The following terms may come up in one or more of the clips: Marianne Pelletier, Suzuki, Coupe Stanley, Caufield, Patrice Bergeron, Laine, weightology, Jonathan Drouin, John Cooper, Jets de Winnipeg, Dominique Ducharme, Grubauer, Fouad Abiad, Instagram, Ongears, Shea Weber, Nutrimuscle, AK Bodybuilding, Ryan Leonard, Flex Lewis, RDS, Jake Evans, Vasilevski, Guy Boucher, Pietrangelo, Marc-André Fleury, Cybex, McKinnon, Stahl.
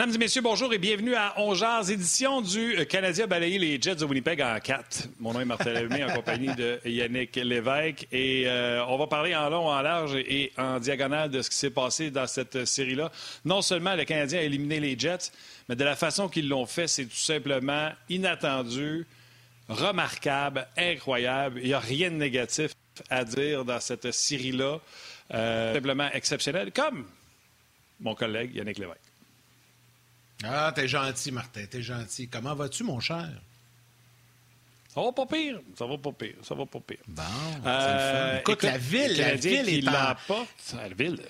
Mesdames et messieurs, bonjour et bienvenue à Ongears, édition du Canadien balayé les Jets de Winnipeg en 4. Mon nom est Martin Léhumé en compagnie de Yannick Lévesque. Et on va parler en long, en large et en diagonale de ce qui s'est passé dans cette série-là. Non seulement le Canadien a éliminé les Jets, mais de la façon qu'ils l'ont fait, c'est tout simplement inattendu, remarquable, incroyable. Il n'y a rien de négatif à dire dans cette série-là. Simplement exceptionnel, comme mon collègue Yannick Lévesque. Ah, t'es gentil, Martin, t'es gentil. Comment vas-tu, mon cher? Ça va pas pire, ça va pas pire, ça va pas pire. Bon, c'est le fun. Écoute, la ville est l'emporte. La ville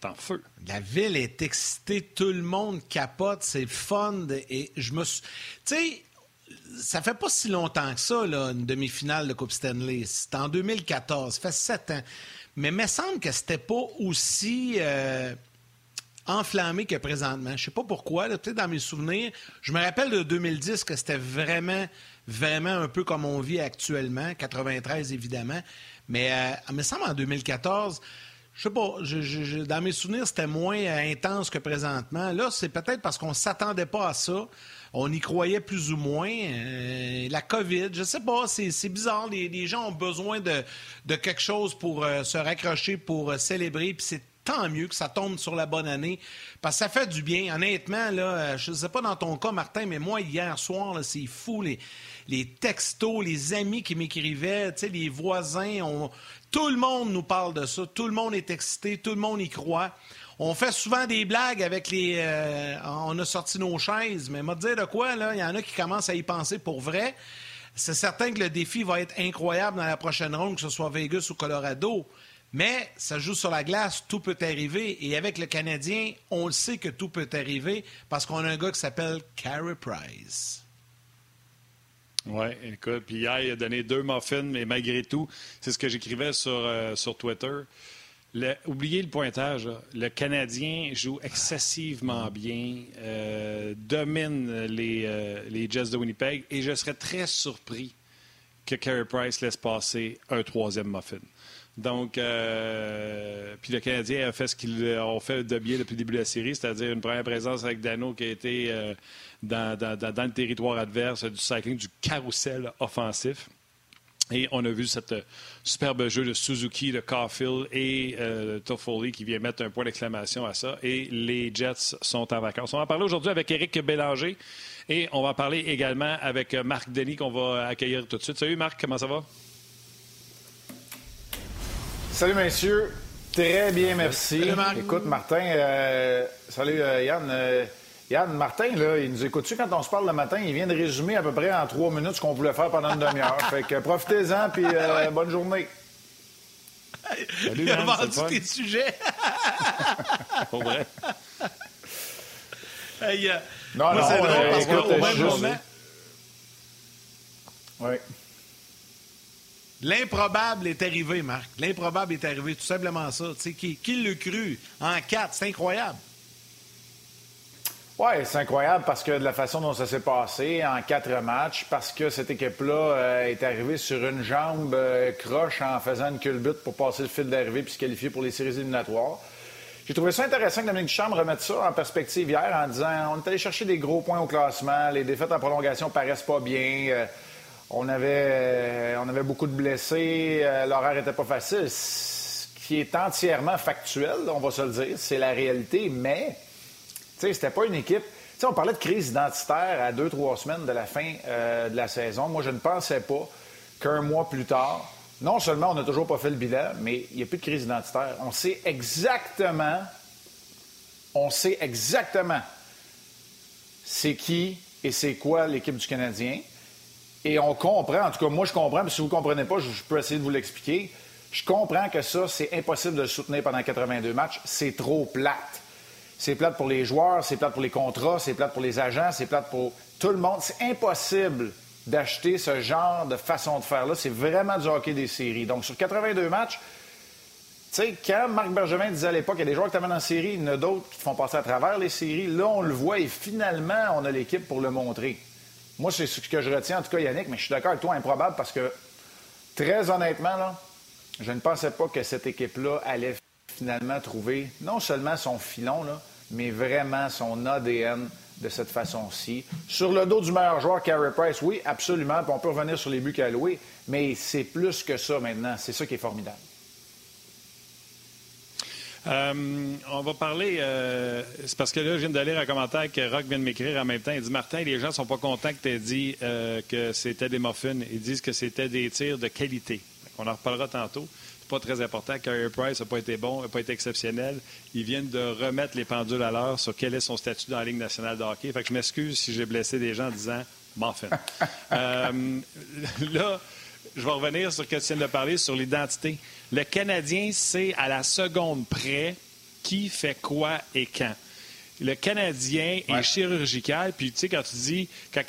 est en feu. La ville est excitée, tout le monde capote, c'est fun. Et je me suis... Tu sais, ça fait pas si longtemps que ça, là, une demi-finale de Coupe Stanley. C'était en 2014, ça fait 7 ans. Mais il me semble que c'était pas aussi... enflammé que présentement. Je ne sais pas pourquoi, là, peut-être dans mes souvenirs. Je me rappelle de 2010 que c'était vraiment un peu comme on vit actuellement, 93 évidemment, mais il me semble en 2014, je sais pas, dans mes souvenirs, c'était moins intense que présentement. Là, c'est peut-être parce qu'on ne s'attendait pas à ça. On y croyait plus ou moins. La COVID, je sais pas, c'est bizarre. Les gens ont besoin de quelque chose pour se raccrocher, pour célébrer, puis c'est tant mieux que ça tombe sur la bonne année, parce que ça fait du bien. Honnêtement, là, je ne sais pas dans ton cas, Martin, mais moi, hier soir, là, c'est fou, les textos, les amis qui m'écrivaient, les voisins, tout le monde nous parle de ça, tout le monde est excité, tout le monde y croit. On fait souvent des blagues avec on a sorti nos chaises, mais m'a dit de quoi, là, il y en a qui commencent à y penser pour vrai. C'est certain que le défi va être incroyable dans la prochaine ronde, que ce soit Vegas ou Colorado. Mais ça joue sur la glace, tout peut arriver. Et avec le Canadien, on le sait que tout peut arriver parce qu'on a un gars qui s'appelle Carey Price. Oui, écoute, puis hier, il a donné 2 muffins, mais malgré tout, c'est ce que j'écrivais sur Twitter. Oubliez le pointage, là. Le Canadien joue excessivement bien, domine les Jets de Winnipeg, et je serais très surpris que Carey Price laisse passer un 3e muffin. Donc, puis le Canadien a fait ce qu'ils ont fait de bien depuis le début de la série, c'est-à-dire une première présence avec Danault qui a été dans le territoire adverse, du cycling, du carrousel offensif. Et on a vu ce superbe jeu de Suzuki, de Caufield et Toffoli qui vient mettre un point d'exclamation à ça. Et les Jets sont en vacances. On va en parler aujourd'hui avec Eric Bélanger et on va en parler également avec Marc Denis qu'on va accueillir tout de suite. Salut Marc, comment ça va? Salut, messieurs. Très bien, merci. Salut, Marc. Écoute, Martin... salut, Yann. Yann, Martin, là, il nous écoute-tu quand on se parle le matin? Il vient de résumer à peu près en 3 minutes ce qu'on voulait faire pendant une demi-heure. Fait que profitez-en, puis bonne journée. Salut, il a vendu tes sujets. Pour vrai. Hey, non, c'est drôle, parce qu'au même moment... Oui. L'improbable est arrivé, Marc. L'improbable est arrivé, tout simplement ça. Tu sais, qui l'a cru en 4? C'est incroyable. Oui, c'est incroyable parce que de la façon dont ça s'est passé en 4 matchs, parce que cette équipe-là est arrivée sur une jambe croche en faisant une culbute pour passer le fil d'arrivée puis se qualifier pour les séries éliminatoires. J'ai trouvé ça intéressant que Dominique Ducharme remette ça en perspective hier en disant on est allé chercher des gros points au classement, les défaites en prolongation paraissent pas bien... On avait beaucoup de blessés, l'horaire n'était pas facile. Ce qui est entièrement factuel, on va se le dire, c'est la réalité, mais c'était pas une équipe... T'sais, on parlait de crise identitaire à 2-3 semaines de la fin de la saison. Moi, je ne pensais pas qu'un mois plus tard, non seulement on n'a toujours pas fait le bilan, mais il n'y a plus de crise identitaire. On sait exactement c'est qui et c'est quoi l'équipe du Canadien. Et on comprend, en tout cas moi je comprends, mais si vous ne comprenez pas, je peux essayer de vous l'expliquer. Je comprends que ça, c'est impossible de le soutenir pendant 82 matchs. C'est trop plate. C'est plate pour les joueurs, c'est plate pour les contrats, c'est plate pour les agents, c'est plate pour tout le monde. C'est impossible d'acheter ce genre de façon de faire-là. C'est vraiment du hockey des séries. Donc sur 82 matchs, tu sais, quand Marc Bergevin disait à l'époque qu'il y a des joueurs que tu amènes en série, il y en a d'autres qui te font passer à travers les séries. Là, on le voit et finalement, on a l'équipe pour le montrer. Moi, c'est ce que je retiens, en tout cas, Yannick, mais je suis d'accord avec toi, improbable, parce que, très honnêtement, là, je ne pensais pas que cette équipe-là allait finalement trouver non seulement son filon, là, mais vraiment son ADN de cette façon-ci. Sur le dos du meilleur joueur, Carey Price, oui, absolument, puis on peut revenir sur les buts qu'il a loués, mais c'est plus que ça maintenant. C'est ça qui est formidable. On va parler, c'est parce que là, je viens de lire un commentaire que Rock vient de m'écrire en même temps. Il dit, Martin, les gens ne sont pas contents que tu aies dit que c'était des muffins. Ils disent que c'était des tirs de qualité. On en reparlera tantôt. C'est pas très important. Carey Price n'a pas été bon, n'a pas été exceptionnel. Ils viennent de remettre les pendules à l'heure sur quel est son statut dans la Ligue nationale de hockey. Fait que je m'excuse si j'ai blessé des gens en disant muffin. Là, je vais revenir sur ce que tu viens de parler, sur l'identité. Le Canadien sait à la seconde près qui fait quoi et quand. Le Canadien est chirurgical. Puis, tu sais, quand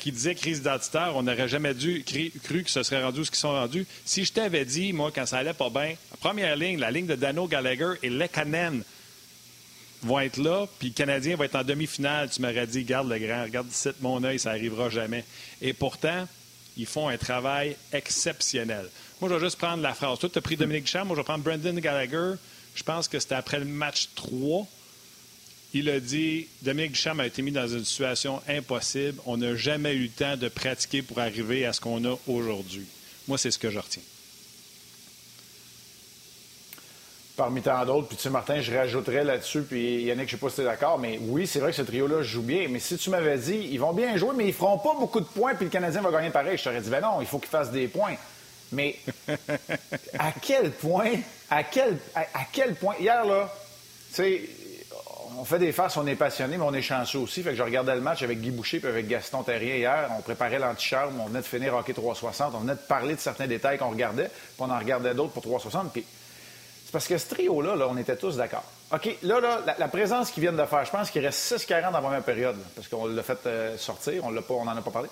il disait crise identitaire, on n'aurait jamais dû cru que ce serait rendu ce qu'ils sont rendus. Si je t'avais dit, moi, quand ça allait pas bien, la première ligne, la ligne de Danault, Gallagher et Lekanen vont être là, puis le Canadien va être en demi-finale. Tu m'aurais dit, garde le grand, regarde ici, mon œil, ça n'arrivera jamais. Et pourtant, ils font un travail exceptionnel. Moi, je vais juste prendre la phrase. Toi, tu as pris Dominique Ducharme. Moi, je vais prendre Brendan Gallagher. Je pense que c'était après le match 3. Il a dit, Dominique Ducharme a été mis dans une situation impossible. On n'a jamais eu le temps de pratiquer pour arriver à ce qu'on a aujourd'hui. Moi, c'est ce que je retiens. Parmi tant d'autres, puis tu sais, Martin, je rajouterais là-dessus, puis Yannick, je ne sais pas si tu es d'accord, mais oui, c'est vrai que ce trio-là joue bien, mais si tu m'avais dit, ils vont bien jouer, mais ils ne feront pas beaucoup de points, puis le Canadien va gagner pareil, je t'aurais dit, ben non, il faut qu'ils fassent des points. Mais à quel point, hier, là, tu sais, on fait des farces, on est passionné, mais on est chanceux aussi. Fait que je regardais le match avec Guy Boucher puis avec Gaston Terrien hier. On préparait l'anticharme, on venait de finir Hockey 360, on venait de parler de certains détails qu'on regardait, puis on en regardait d'autres pour 360. Puis c'est parce que ce trio-là, là, on était tous d'accord. OK, là, la présence qu'ils viennent de faire, je pense qu'il reste 6-40 dans la première période, là, parce qu'on l'a fait sortir, on n'en a pas parlé.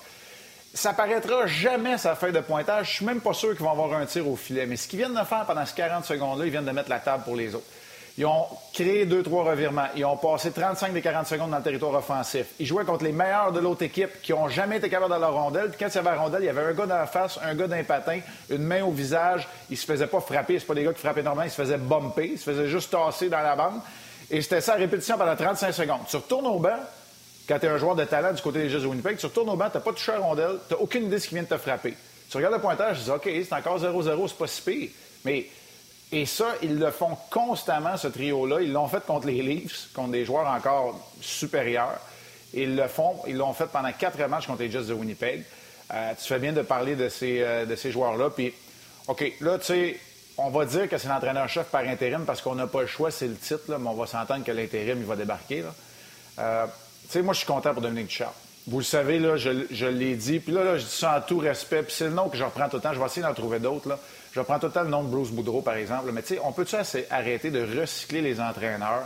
Ça paraîtra jamais sa feuille de pointage. Je suis même pas sûr qu'ils vont avoir un tir au filet. Mais ce qu'ils viennent de faire pendant ces 40 secondes-là, ils viennent de mettre la table pour les autres. Ils ont créé 2-3 revirements. Ils ont passé 35 des 40 secondes dans le territoire offensif. Ils jouaient contre les meilleurs de l'autre équipe qui n'ont jamais été capables de leur rondelle. Puis quand il y avait la rondelle, il y avait un gars dans la face, un gars dans les patins, une main au visage. Ils se faisaient pas frapper. C'est pas des gars qui frappaient énormément. Ils se faisaient bumper. Ils se faisaient juste tasser dans la bande. Et c'était ça à répétition pendant 35 secondes. Tu retournes au banc, quand tu es un joueur de talent du côté des Jets de Winnipeg, tu retournes au banc, tu n'as pas touché à la rondelle, tu n'as aucune idée de ce qui vient de te frapper. Tu regardes le pointage, tu dis « OK, c'est encore 0-0, c'est pas si pire. » Mais... Et ça, ils le font constamment, ce trio-là. Ils l'ont fait contre les Leafs, contre des joueurs encore supérieurs. Ils l'ont fait pendant 4 matchs contre les Jets de Winnipeg. Tu fais bien de parler de ces joueurs-là. Puis, OK, là, tu sais, on va dire que c'est l'entraîneur-chef par intérim parce qu'on n'a pas le choix, c'est le titre, là, mais on va s'entendre que l'intérim, il va débarquer. Tu sais, moi, je suis content pour Dominique Ducharme. Vous le savez, là, je l'ai dit. Puis là, je dis ça en tout respect. Puis c'est le nom que je reprends tout le temps. Je vais essayer d'en trouver d'autres, là. Je reprends tout le temps le nom de Bruce Boudreau, par exemple. Mais tu sais, on peut-tu arrêter de recycler les entraîneurs,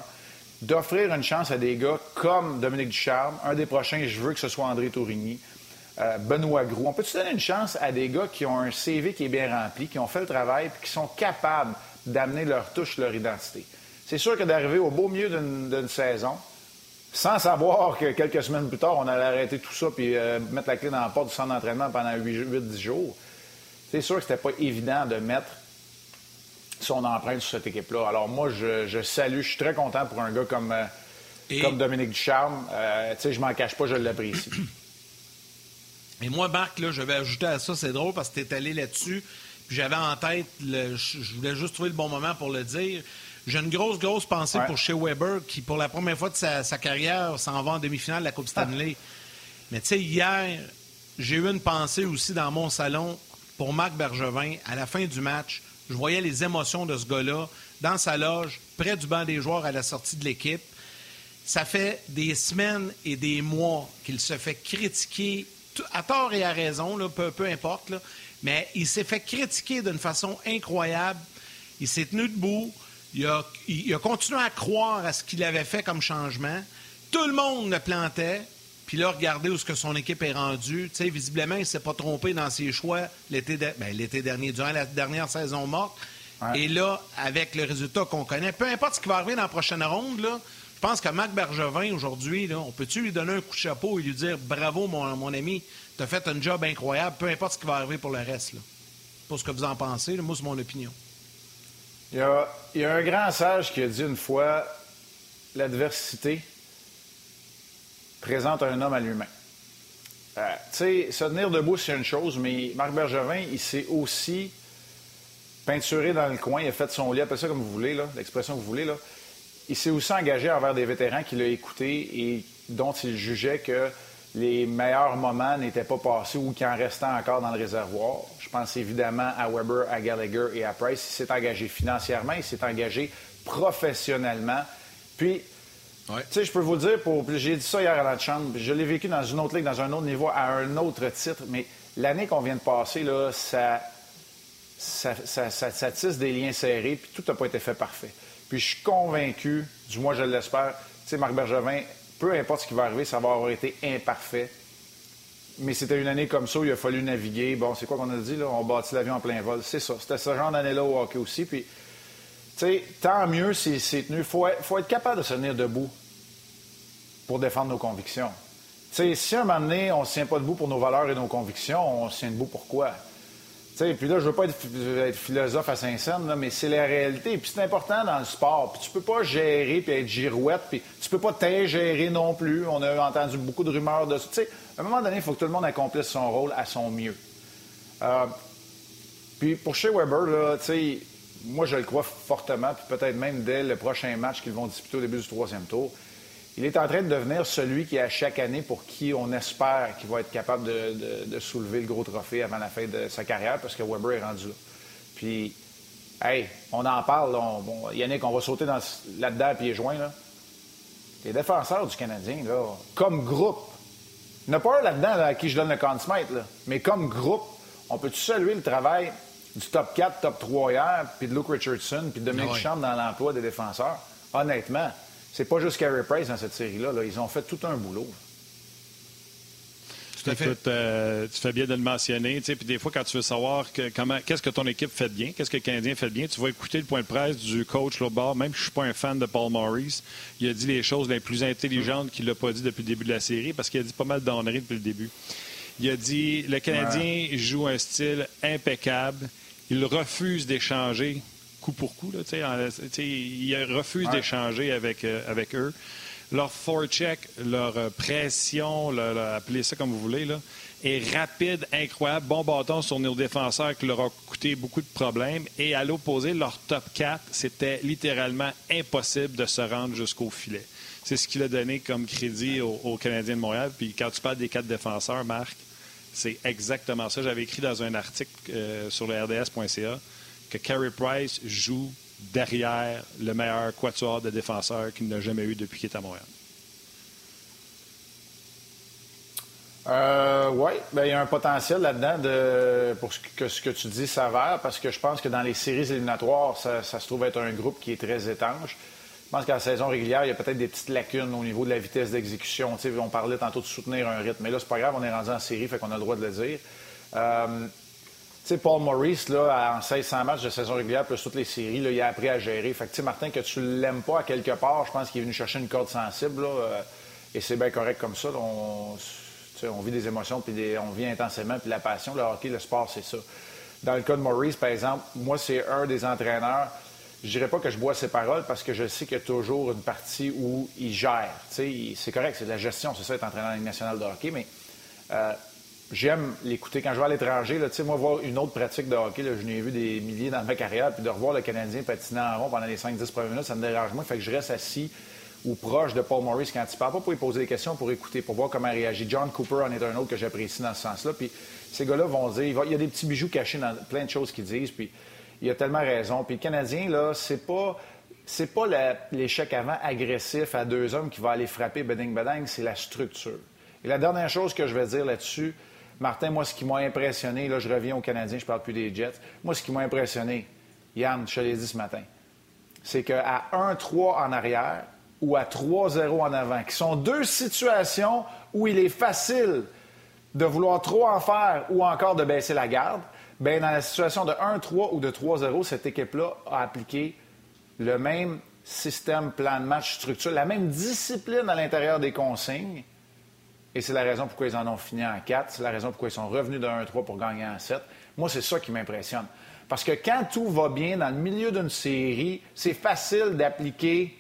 d'offrir une chance à des gars comme Dominique Ducharme, un des prochains, je veux que ce soit André Tourigny, Benoît Groulx. On peut-tu donner une chance à des gars qui ont un CV qui est bien rempli, qui ont fait le travail puis qui sont capables d'amener leur touche, leur identité? C'est sûr que d'arriver au beau milieu d'une saison, sans savoir que quelques semaines plus tard, on allait arrêter tout ça puis mettre la clé dans la porte du centre d'entraînement pendant 8-10 jours, c'est sûr que c'était pas évident de mettre son empreinte sur cette équipe-là. Alors moi, je salue, je suis très content pour un gars comme Dominique Ducharme. Tu sais, je m'en cache pas, je l'apprécie. Et moi, Marc, là, je vais ajouter à ça, c'est drôle parce que tu es allé là-dessus, puis j'avais en tête, je voulais juste trouver le bon moment pour le dire. J'ai une grosse pensée pour Shea Weber qui, pour la première fois de sa carrière, s'en va en demi-finale de la Coupe Stanley. Mais tu sais, hier, j'ai eu une pensée aussi dans mon salon pour Marc Bergevin. À la fin du match, je voyais les émotions de ce gars-là dans sa loge, près du banc des joueurs à la sortie de l'équipe. Ça fait des semaines et des mois qu'il se fait critiquer, à tort et à raison, là, peu importe, là, mais il s'est fait critiquer d'une façon incroyable. Il s'est tenu debout. Il a continué à croire à ce qu'il avait fait comme changement. Tout le monde le plantait. Puis là, regardez où est-ce que son équipe est rendue. Tu sais, visiblement, il ne s'est pas trompé dans ses choix l'été dernier, durant la dernière saison morte. Ouais. Et là, avec le résultat qu'on connaît, peu importe ce qui va arriver dans la prochaine ronde, là, je pense que Marc Bergevin, aujourd'hui, là, on peut-tu lui donner un coup de chapeau et lui dire « Bravo, mon ami, tu as fait un job incroyable, peu importe ce qui va arriver pour le reste. » Pour ce que vous en pensez, là, moi, c'est mon opinion. Il y a un grand sage qui a dit une fois, l'adversité, présente un homme à l'humain. Tu sais, se tenir debout, c'est une chose, mais Marc Bergevin, il s'est aussi peinturé dans le coin, il a fait son lit, appelez ça comme vous voulez, là, l'expression que vous voulez, là. Il s'est aussi engagé envers des vétérans qu'il a écoutés et dont il jugeait que les meilleurs moments n'étaient pas passés ou qu'il en restait encore dans le réservoir. Je pense évidemment à Weber, à Gallagher et à Price. Il s'est engagé financièrement, il s'est engagé professionnellement. Puis, ouais. Tu sais, je peux vous le dire, j'ai dit ça hier à la chambre, je l'ai vécu dans une autre ligue, dans un autre niveau, à un autre titre, mais l'année qu'on vient de passer, là, ça tisse des liens serrés, puis tout n'a pas été fait parfait. Puis je suis convaincu, du moins je l'espère, tu sais, Marc Bergevin, peu importe ce qui va arriver, ça va avoir été imparfait. Mais c'était une année comme ça où il a fallu naviguer. Bon, c'est quoi qu'on a dit, là? On bâtit l'avion en plein vol. C'est ça. C'était ce genre d'année-là au hockey aussi, puis... Tu sais, tant mieux s'il s'est tenu. Faut être capable de se tenir debout pour défendre nos convictions. Tu sais, si à un moment donné, on ne se tient pas debout pour nos valeurs et nos convictions, on se tient debout pourquoi? Tu sais, puis là, je veux pas être philosophe à Saint-Saëns, là, mais c'est la réalité. Puis c'est important dans le sport. Puis tu peux pas gérer puis être girouette, puis tu peux pas t'ingérer non plus. On a entendu beaucoup de rumeurs de ça. Tu sais, à un moment donné, il faut que tout le monde accomplisse son rôle à son mieux. Puis pour Shea Weber, là, tu sais... Moi, je le crois fortement, puis peut-être même dès le prochain match qu'ils vont disputer au début du 3e tour. Il est en train de devenir celui qui, à chaque année, pour qui on espère qu'il va être capable de soulever le gros trophée avant la fin de sa carrière, parce que Weber est rendu là. Puis, hey, on en parle. Bon, Yannick, on va sauter là-dedans à pieds joints. Là. Les défenseurs du Canadien, là, comme groupe, il n'y en a pas un là-dedans là, à qui je donne le compte-mètre, là, mais comme groupe, on peut-tu saluer le travail du top 4, top 3 hier, puis de Luke Richardson, puis de Dominique Ducharme dans l'emploi des défenseurs. Honnêtement, c'est pas juste Carey Price dans cette série-là. Là. Ils ont fait tout un boulot. Tout à fait. Écoute, tu fais bien de le mentionner. Puis des fois, quand tu veux savoir qu'est-ce que ton équipe fait bien, qu'est-ce que le Canadien fait bien, tu vas écouter le point de presse du coach Grubauer. Même si je suis pas un fan de Paul Maurice, il a dit les choses les plus intelligentes qu'il n'a pas dit depuis le début de la série, parce qu'il a dit pas mal d'honneries depuis le début. Il a dit, le Canadien joue un style impeccable. Il refuse d'échanger coup pour coup. Là, t'sais, il refuse d'échanger avec eux. Leur forecheck, leur pression, appelez ça comme vous voulez, là, est rapide, incroyable. Bon bâton sur nos défenseurs qui leur a coûté beaucoup de problèmes. Et à l'opposé, leur top 4, c'était littéralement impossible de se rendre jusqu'au filet. C'est ce qu'il a donné comme crédit aux Canadiens de Montréal. Puis quand tu parles des 4 défenseurs, Marc, c'est exactement ça. J'avais écrit dans un article sur le RDS.ca que Carey Price joue derrière le meilleur quatuor de défenseurs qu'il n'a jamais eu depuis qu'il est à Montréal. Oui, bien, il y a un potentiel là-dedans pour ce que tu dis s'avère, parce que je pense que dans les séries éliminatoires, ça se trouve être un groupe qui est très étanche. Je pense qu'en saison régulière, il y a peut-être des petites lacunes au niveau de la vitesse d'exécution. Tu sais, on parlait tantôt de soutenir un rythme, mais là, c'est pas grave, on est rendu en série, fait qu'on a le droit de le dire. Tu sais, Paul Maurice, là, en 1600 matchs de saison régulière, plus toutes les séries, là, il a appris à gérer. Fait que, tu sais, Martin, que tu l'aimes pas à quelque part, je pense qu'il est venu chercher une corde sensible, là, et c'est bien correct comme ça. Là, on vit des émotions, puis on vit intensément, puis la passion, le hockey, le sport, c'est ça. Dans le cas de Maurice, par exemple, moi, c'est un des entraîneurs. Je dirais pas que je bois ses paroles parce que je sais qu'il y a toujours une partie où il gère. C'est correct, c'est de la gestion, c'est ça, être entraîneur en Ligue nationale de hockey, mais j'aime l'écouter. Quand je vais à l'étranger, là, moi, voir une autre pratique de hockey, là, je n'ai vu des milliers dans ma carrière, puis de revoir le Canadien patiner en rond pendant les 5-10 premières minutes, ça me dérange moins. Fait que je reste assis ou proche de Paul Maurice quand il parle, pas pour lui poser des questions, pour écouter, pour voir comment il réagit. John Cooper en est un autre que j'apprécie dans ce sens-là. Puis ces gars-là vont dire, il y a des petits bijoux cachés dans plein de choses qu'ils disent, puis il a tellement raison. Puis le Canadien, là, c'est pas l'échec avant agressif à deux hommes qui va aller frapper beding-beding, c'est la structure. Et la dernière chose que je vais dire là-dessus, Martin, moi, ce qui m'a impressionné, là, je reviens au Canadien, je parle plus des Jets. Moi, ce qui m'a impressionné, Yann, je te l'ai dit ce matin, c'est qu'à 1-3 en arrière ou à 3-0 en avant, qui sont deux situations où il est facile de vouloir trop en faire ou encore de baisser la garde, bien, dans la situation de 1-3 ou de 3-0, cette équipe-là a appliqué le même système, plan de match, structure, la même discipline à l'intérieur des consignes. Et c'est la raison pourquoi ils en ont fini en 4. C'est la raison pourquoi ils sont revenus de 1-3 pour gagner en 7. Moi, c'est ça qui m'impressionne. Parce que quand tout va bien dans le milieu d'une série, c'est facile d'appliquer,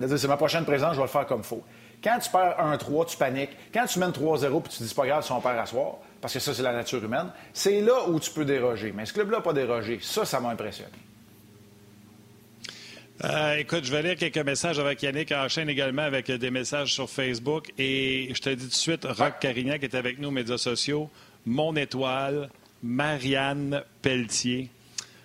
de dire c'est ma prochaine présence, je vais le faire comme il faut. Quand tu perds 1-3, tu paniques. Quand tu mènes 3-0 puis tu te dis, c'est pas grave si on perd à soir, parce que ça, c'est la nature humaine, c'est là où tu peux déroger. Mais ce club-là n'a pas dérogé. Ça m'a impressionné. Écoute, je vais lire quelques messages avec Yannick. Enchaîne également avec des messages sur Facebook. Et je te dis tout de suite, Rock Carignan, qui est avec nous aux médias sociaux, mon étoile, Marianne Pelletier.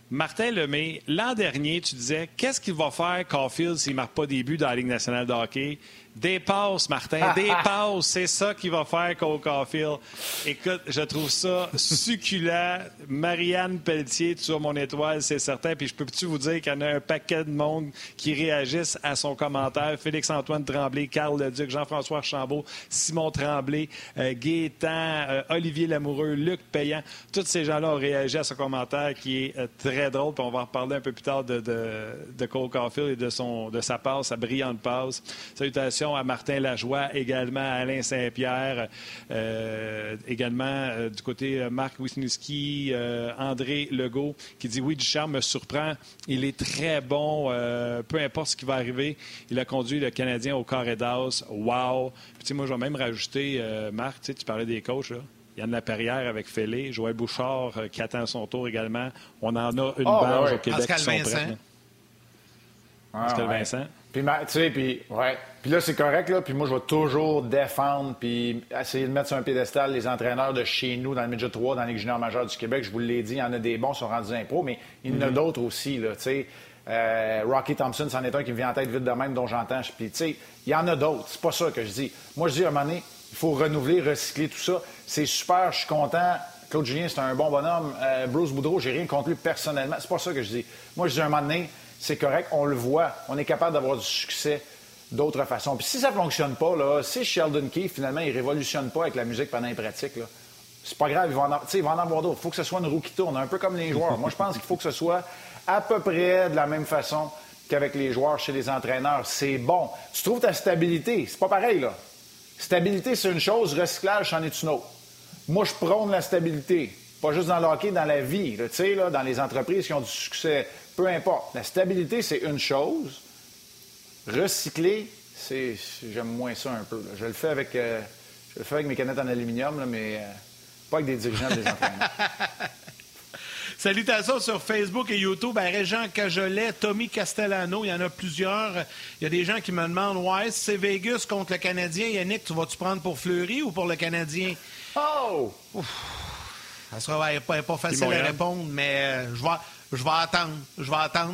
Martin Léhumé, l'an dernier, tu disais, qu'est-ce qu'il va faire, Caufield, s'il ne marque pas des buts dans la Ligue nationale de hockey? Des passes, Martin, des passes. C'est ça qu'il va faire, Cole Caufield. Écoute, je trouve ça succulent. Marianne Pelletier, tu as mon étoile, c'est certain. Puis je peux-tu vous dire qu'il y en a un paquet de monde qui réagissent à son commentaire? Félix-Antoine Tremblay, Carl Leduc, Jean-François Archambault, Simon Tremblay, Gaétan, Olivier Lamoureux, Luc Payan. Tous ces gens-là ont réagi à ce commentaire qui est très drôle. Puis on va en reparler un peu plus tard de Cole Caufield et de sa passe, sa brillante passe. Salutations à Martin Lajoie, également à Alain Saint-Pierre, également du côté Marc Wisniewski, André Legault, qui dit « Oui, Ducharme me surprend. Il est très bon. Peu importe ce qui va arriver, il a conduit le Canadien au carré d'as. Wow! » Puis moi, je vais même rajouter, Marc, tu parlais des coachs, là. Yann Laperrière avec Félé, Joël Bouchard qui attend son tour également. On en a une barge au Québec qui sont prêts. Pascal Vincent. Puis, tu sais, puis là, c'est correct, là. Puis moi, je vais toujours défendre puis essayer de mettre sur un piédestal les entraîneurs de chez nous, dans le midget 3, dans la Ligue junior majeure du Québec. Je vous l'ai dit, il y en a des bons, sont rendus impro, mais il y en a d'autres aussi, là, tu sais. Rocky Thompson, c'en est un qui me vient en tête vite de même, dont j'entends. Puis, tu sais, il y en a d'autres. C'est pas ça que je dis. Moi, je dis, à un moment donné, il faut renouveler, recycler, tout ça. C'est super, je suis content. Claude Julien, c'est un bon bonhomme. Bruce Boudreau, j'ai rien contre lui personnellement. C'est pas ça que je dis. Moi, je dis, à un moment donné, c'est correct, on le voit. On est capable d'avoir du succès d'autres façons. Puis si ça ne fonctionne pas, là, si Sheldon Keefe, finalement, il ne révolutionne pas avec la musique pendant les pratiques, là, c'est pas grave, il va en avoir d'autres. Il faut que ce soit une roue qui tourne, un peu comme les joueurs. Moi, je pense qu'il faut que ce soit à peu près de la même façon qu'avec les joueurs chez les entraîneurs. C'est bon. Tu trouves ta stabilité. C'est pas pareil, là. Stabilité, c'est une chose. Recyclage, c'en est une autre. Moi, je prône la stabilité. Pas juste dans le hockey, dans la vie. Tu sais, là, dans les entreprises qui ont du succès. Peu importe. La stabilité, c'est une chose. Recycler, c'est... J'aime moins ça un peu. Là. Je le fais avec mes canettes en aluminium, là, mais pas avec des dirigeants des entraîneurs. Salutations sur Facebook et YouTube à Régent Cajolet, Tommy Castellano, il y en a plusieurs. Il y a des gens qui me demandent, ouais, si c'est Vegas contre le Canadien, Yannick, tu vas-tu prendre pour Fleury ou pour le Canadien? Oh! Ouf. Ça sera pas facile à répondre, mais je vais attendre,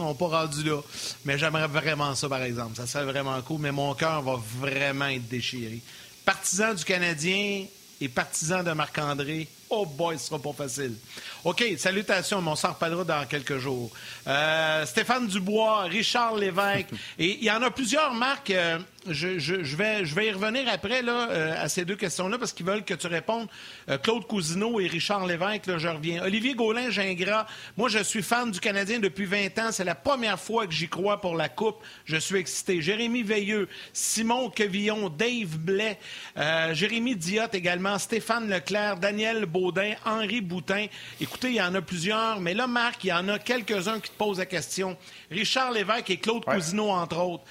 on n'est pas rendu là. Mais j'aimerais vraiment ça, par exemple. Ça serait vraiment cool, mais mon cœur va vraiment être déchiré. Partisan du Canadien et partisan de Marc-André, oh boy, ce sera pas facile. OK, salutations, mais on s'en reparlera dans quelques jours. Stéphane Dubois, Richard Lévesque, et il y en a plusieurs, Marc. Je vais y revenir après là, à ces deux questions-là, parce qu'ils veulent que tu répondes. Claude Cousineau et Richard Lévesque, là, je reviens. Olivier Gaulin-Gingras, moi, je suis fan du Canadien depuis 20 ans. C'est la première fois que j'y crois pour la Coupe. Je suis excité. Jérémy Veilleux, Simon Quevillon, Dave Blais, Jérémy Diotte également, Stéphane Leclerc, Daniel Baudin, Henri Boutin. Écoutez, il y en a plusieurs, mais là, Marc, il y en a quelques-uns qui te posent la question. Richard Lévesque et Claude Cousineau, entre autres.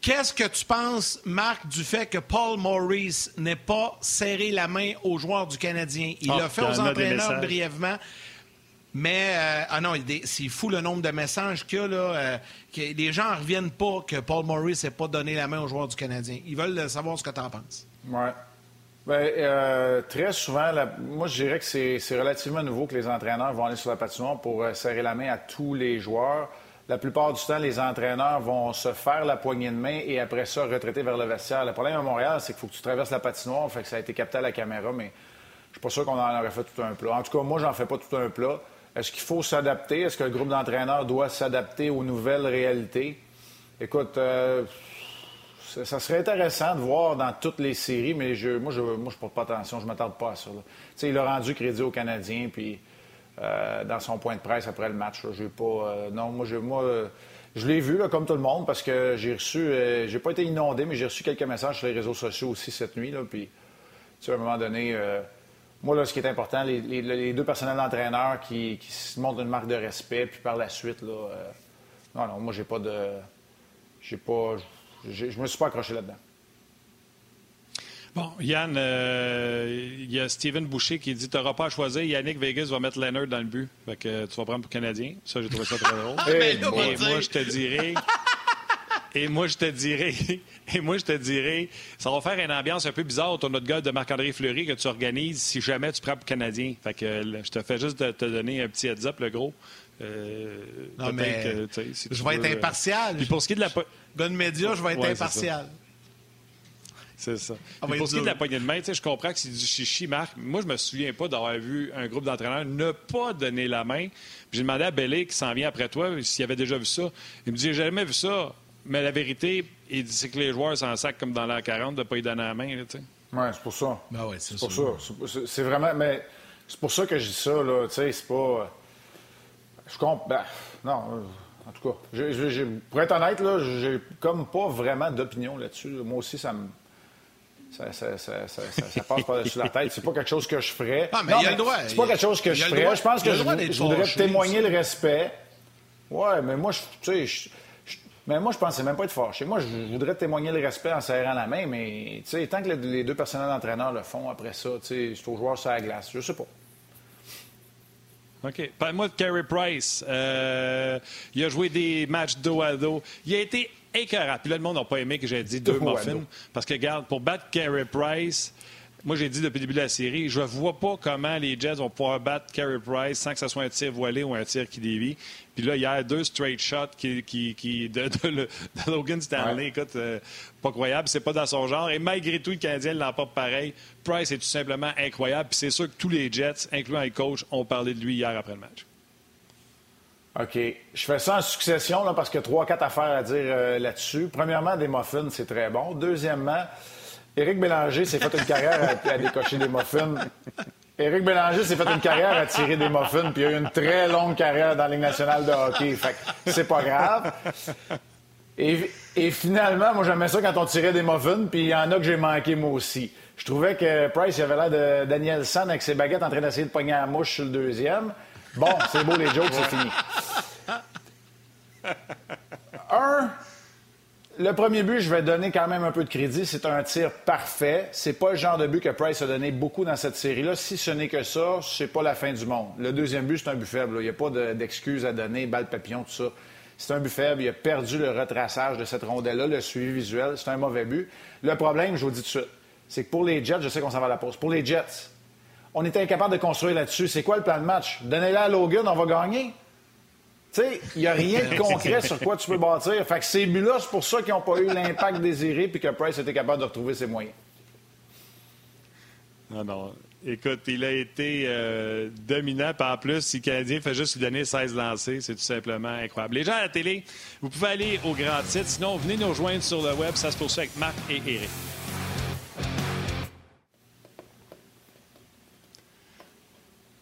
Qu'est-ce que tu penses, Marc, du fait que Paul Maurice n'ait pas serré la main aux joueurs du Canadien? Il l'a fait aux entraîneurs brièvement, mais... c'est fou le nombre de messages qu'il y a, là. Que les gens ne reviennent pas que Paul Maurice n'ait pas donné la main aux joueurs du Canadien. Ils veulent savoir ce que tu en penses. Oui. Très souvent, moi, je dirais que c'est relativement nouveau que les entraîneurs vont aller sur la patinoire pour serrer la main à tous les joueurs. La plupart du temps, les entraîneurs vont se faire la poignée de main et après ça, retraiter vers le vestiaire. Le problème à Montréal, c'est qu'il faut que tu traverses la patinoire, fait que ça a été capté à la caméra, mais je suis pas sûr qu'on en aurait fait tout un plat. En tout cas, moi, j'en fais pas tout un plat. Est-ce qu'il faut s'adapter? Est-ce que le groupe d'entraîneurs doit s'adapter aux nouvelles réalités? Écoute, ça serait intéressant de voir dans toutes les séries, mais moi, je porte pas attention, je m'attarde pas à ça. Tu sais, il a rendu crédit aux Canadiens, puis... dans son point de presse après le match. Là, j'ai pas, non, je l'ai vu là, comme tout le monde parce que j'ai reçu... j'ai pas été inondé, mais j'ai reçu quelques messages sur les réseaux sociaux aussi cette nuit. Là, puis, à un moment donné, moi, là, ce qui est important, les deux personnels d'entraîneurs qui se montrent une marque de respect, puis par la suite, là... non, moi, j'ai pas de... Je me suis pas accroché là-dedans. Bon, Yann, il y a Steven Boucher qui dit « T'auras pas à choisir, Yannick Vegas va mettre Leonard dans le but. » Fait que tu vas prendre pour Canadien. Ça, j'ai trouvé ça très drôle. Et moi, je te dirais... Et moi, je te dirais, ça va faire une ambiance un peu bizarre autour de notre gars de Marc-André Fleury que tu organises si jamais tu prends pour Canadien. Fait que je te fais juste te donner un petit heads-up, le gros. Non, mais si je vais être impartial. Puis pour ce qui est de la... Gun Media, je vais être impartial. C'est ça. Puis pour ce qui est de la poignée de main, je comprends que c'est du chichi, Marc. Moi, je me souviens pas d'avoir vu un groupe d'entraîneurs ne pas donner la main. Puis j'ai demandé à Bellé, qui s'en vient après toi, s'il avait déjà vu ça. Il me dit « J'ai jamais vu ça. » Mais la vérité, il dit, c'est que les joueurs s'en sacent comme dans l'an 40 de ne pas y donner la main. Oui, c'est pour ça. Ben ouais, c'est pour ça. C'est vraiment... Mais c'est pour ça que je dis ça, là. Tu sais, c'est pas... Je comprends... Ben, non, en tout cas. Pour être honnête, là, j'ai comme pas vraiment d'opinion là-dessus. Moi aussi, ça me... Ça passe par-dessus la tête. C'est pas quelque chose que je ferais. Ah, mais non, il y a le droit. C'est pas quelque chose que je ferais. Je pense que je voudrais témoigner le respect. Ouais, mais moi, tu sais... Mais moi, je pensais même pas être fâché. Moi, je voudrais témoigner le respect en serrant la main, mais tant que les deux personnels d'entraîneurs le font après ça, c'est aux joueurs sur la glace. Je sais pas. OK. Parle-moi de Carey Price. Il a joué des matchs dos à dos. Il a été écœurant. Puis là, le monde n'a pas aimé que j'ai dit deux muffins. Parce que, regarde, pour battre Carey Price... Moi, j'ai dit depuis le début de la série, je ne vois pas comment les Jets vont pouvoir battre Carey Price sans que ce soit un tir voilé ou un tir qui dévie. Puis là, hier, deux straight shots de Logan Stanley. Ouais. Écoute, pas croyable, c'est pas dans son genre. Et malgré tout, le Canadien l'emporte pareil. Price est tout simplement incroyable. Puis c'est sûr que tous les Jets, incluant les coachs, ont parlé de lui hier après le match. OK. Je fais ça en succession là, parce que 3-4 affaires à dire là-dessus. Premièrement, des muffins, c'est très bon. Deuxièmement... Éric Bélanger s'est fait une carrière à décocher des muffins. Éric Bélanger s'est fait une carrière à tirer des muffins, puis il a eu une très longue carrière dans la Ligue nationale de hockey. Fait que c'est pas grave. Et finalement, moi, j'aimais ça quand on tirait des muffins, puis il y en a que j'ai manqué, moi aussi. Je trouvais que Price, il avait l'air de Daniel San avec ses baguettes en train d'essayer de pogner la mouche sur le deuxième. Bon, c'est beau, les jokes, c'est fini. Le premier but, je vais donner quand même un peu de crédit. C'est un tir parfait. C'est pas le genre de but que Price a donné beaucoup dans cette série-là. Si ce n'est que ça, c'est pas la fin du monde. Le deuxième but, c'est un but faible. Il n'y a pas d'excuses à donner, balle papillon, tout ça. C'est un but faible. Il a perdu le retraçage de cette rondelle-là, le suivi visuel. C'est un mauvais but. Le problème, je vous le dis tout de suite, c'est que pour les Jets, je sais qu'on s'en va à la pause. Pour les Jets, on était incapable de construire là-dessus. C'est quoi le plan de match? Donnez-la à Logan, on va gagner. Tu sais, il n'y a rien de concret sur quoi tu peux bâtir. Fait que ces buts-là, c'est pour ça qu'ils n'ont pas eu l'impact désiré puis que Price était capable de retrouver ses moyens. Non, non. Écoute, il a été dominant. Puis en plus, si le Canadien fait juste lui donner 16 lancers, c'est tout simplement incroyable. Les gens à la télé, vous pouvez aller au grand titre. Sinon, venez nous rejoindre sur le web. Ça se poursuit avec Marc et Éric.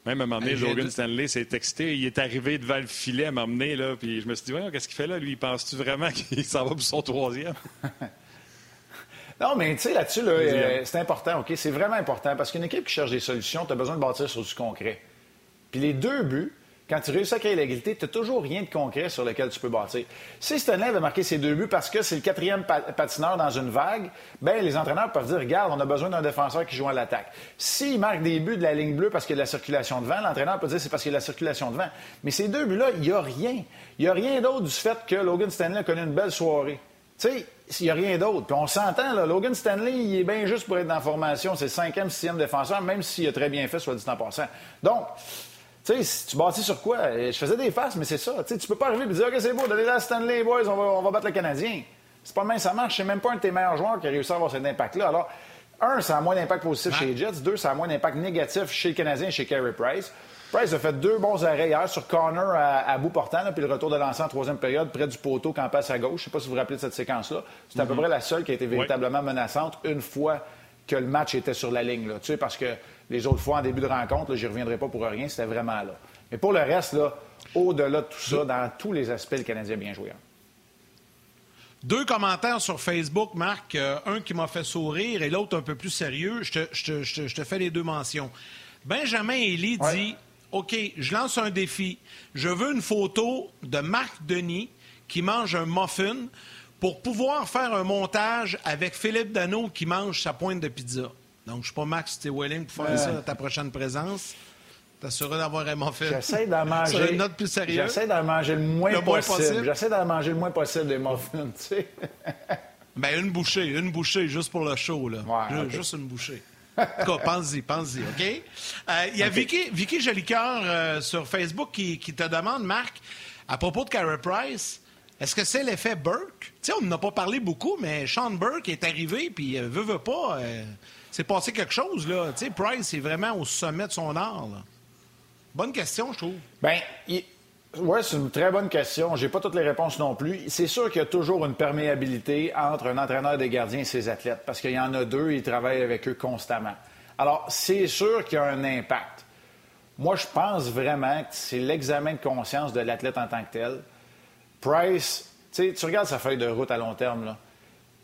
Même à m'emmener, Logan Stanley s'est excité. Il est arrivé devant le filet à m'emmener, là. Puis je me suis dit, voyons, qu'est-ce qu'il fait là, lui? Penses-tu vraiment qu'il s'en va pour son troisième? Non, mais tu sais, là-dessus, là, c'est important, OK? C'est vraiment important parce qu'une équipe qui cherche des solutions, tu as besoin de bâtir sur du concret. Puis les deux buts, quand tu réussis à créer l'égalité, tu n'as toujours rien de concret sur lequel tu peux bâtir. Si Stanley avait marqué ses deux buts parce que c'est le quatrième patineur dans une vague, bien, les entraîneurs peuvent dire, regarde, on a besoin d'un défenseur qui joue à l'attaque. S'il marque des buts de la ligne bleue parce qu'il y a de la circulation de vent, l'entraîneur peut dire, c'est parce qu'il y a de la circulation de vent. Mais ces deux buts-là, il n'y a rien. Il n'y a rien d'autre du fait que Logan Stanley a connu une belle soirée. Tu sais, il n'y a rien d'autre. Puis on s'entend, là, Logan Stanley, il est bien juste pour être dans la formation. C'est le 5e, 6e défenseur, même s'il a très bien fait, soit dit en passant. Donc, tu sais, si tu bâtis sur quoi? Je faisais des faces, mais c'est ça. Tu sais, tu peux pas arriver et dire « OK, c'est beau, donnez-la à Stanley, boys, on va battre le Canadien. » C'est pas même ça marche. C'est même pas un de tes meilleurs joueurs qui a réussi à avoir cet impact-là. Alors, un, ça a moins d'impact positif chez les Jets. Deux, ça a moins d'impact négatif chez le Canadien et chez Carey Price. Price a fait deux bons arrêts hier sur Connor à bout portant, là, puis le retour de lancer en troisième période près du poteau quand passe à gauche. Je sais pas si vous vous rappelez de cette séquence-là. C'est à peu près la seule qui a été véritablement menaçante une fois que le match était sur la ligne, là. Tu sais, parce que les autres fois, en début de rencontre, je n'y reviendrai pas pour rien, c'était vraiment là. Mais pour le reste, là, au-delà de tout ça, dans tous les aspects, le Canadien a bien joué. Deux commentaires sur Facebook, Marc. Un qui m'a fait sourire et l'autre un peu plus sérieux. Je te fais les deux mentions. Benjamin Elie dit « OK, je lance un défi. Je veux une photo de Marc Denis qui mange un muffin pour pouvoir faire un montage avec Philippe Danault qui mange sa pointe de pizza. Donc, je ne suis pas Max T-Welling pour faire ça à ta prochaine présence. T'assureras d'avoir vraiment fait. J'essaie d'en manger. Une note plus sérieuse. J'essaie d'en manger le moins possible. J'essaie d'en manger le moins possible des muffins, tu sais. Bien, une bouchée, juste pour le show, là. Ouais, juste une bouchée. En tout cas, pense-y, OK? Il y a Vicky Jolicoeur sur Facebook qui te demande, Marc, à propos de Carey Price, est-ce que c'est l'effet Burke? Tu sais, on n'en a pas parlé beaucoup, mais Sean Burke est arrivé, puis veut pas. C'est passé quelque chose, là. Tu sais, Price est vraiment au sommet de son art, là. Bonne question, je trouve. Bien, oui, c'est une très bonne question. J'ai pas toutes les réponses non plus. C'est sûr qu'il y a toujours une perméabilité entre un entraîneur des gardiens et ses athlètes, parce qu'il y en a deux, ils travaillent avec eux constamment. Alors, c'est sûr qu'il y a un impact. Moi, je pense vraiment que c'est l'examen de conscience de l'athlète en tant que tel. Price, tu sais, tu regardes sa feuille de route à long terme, là.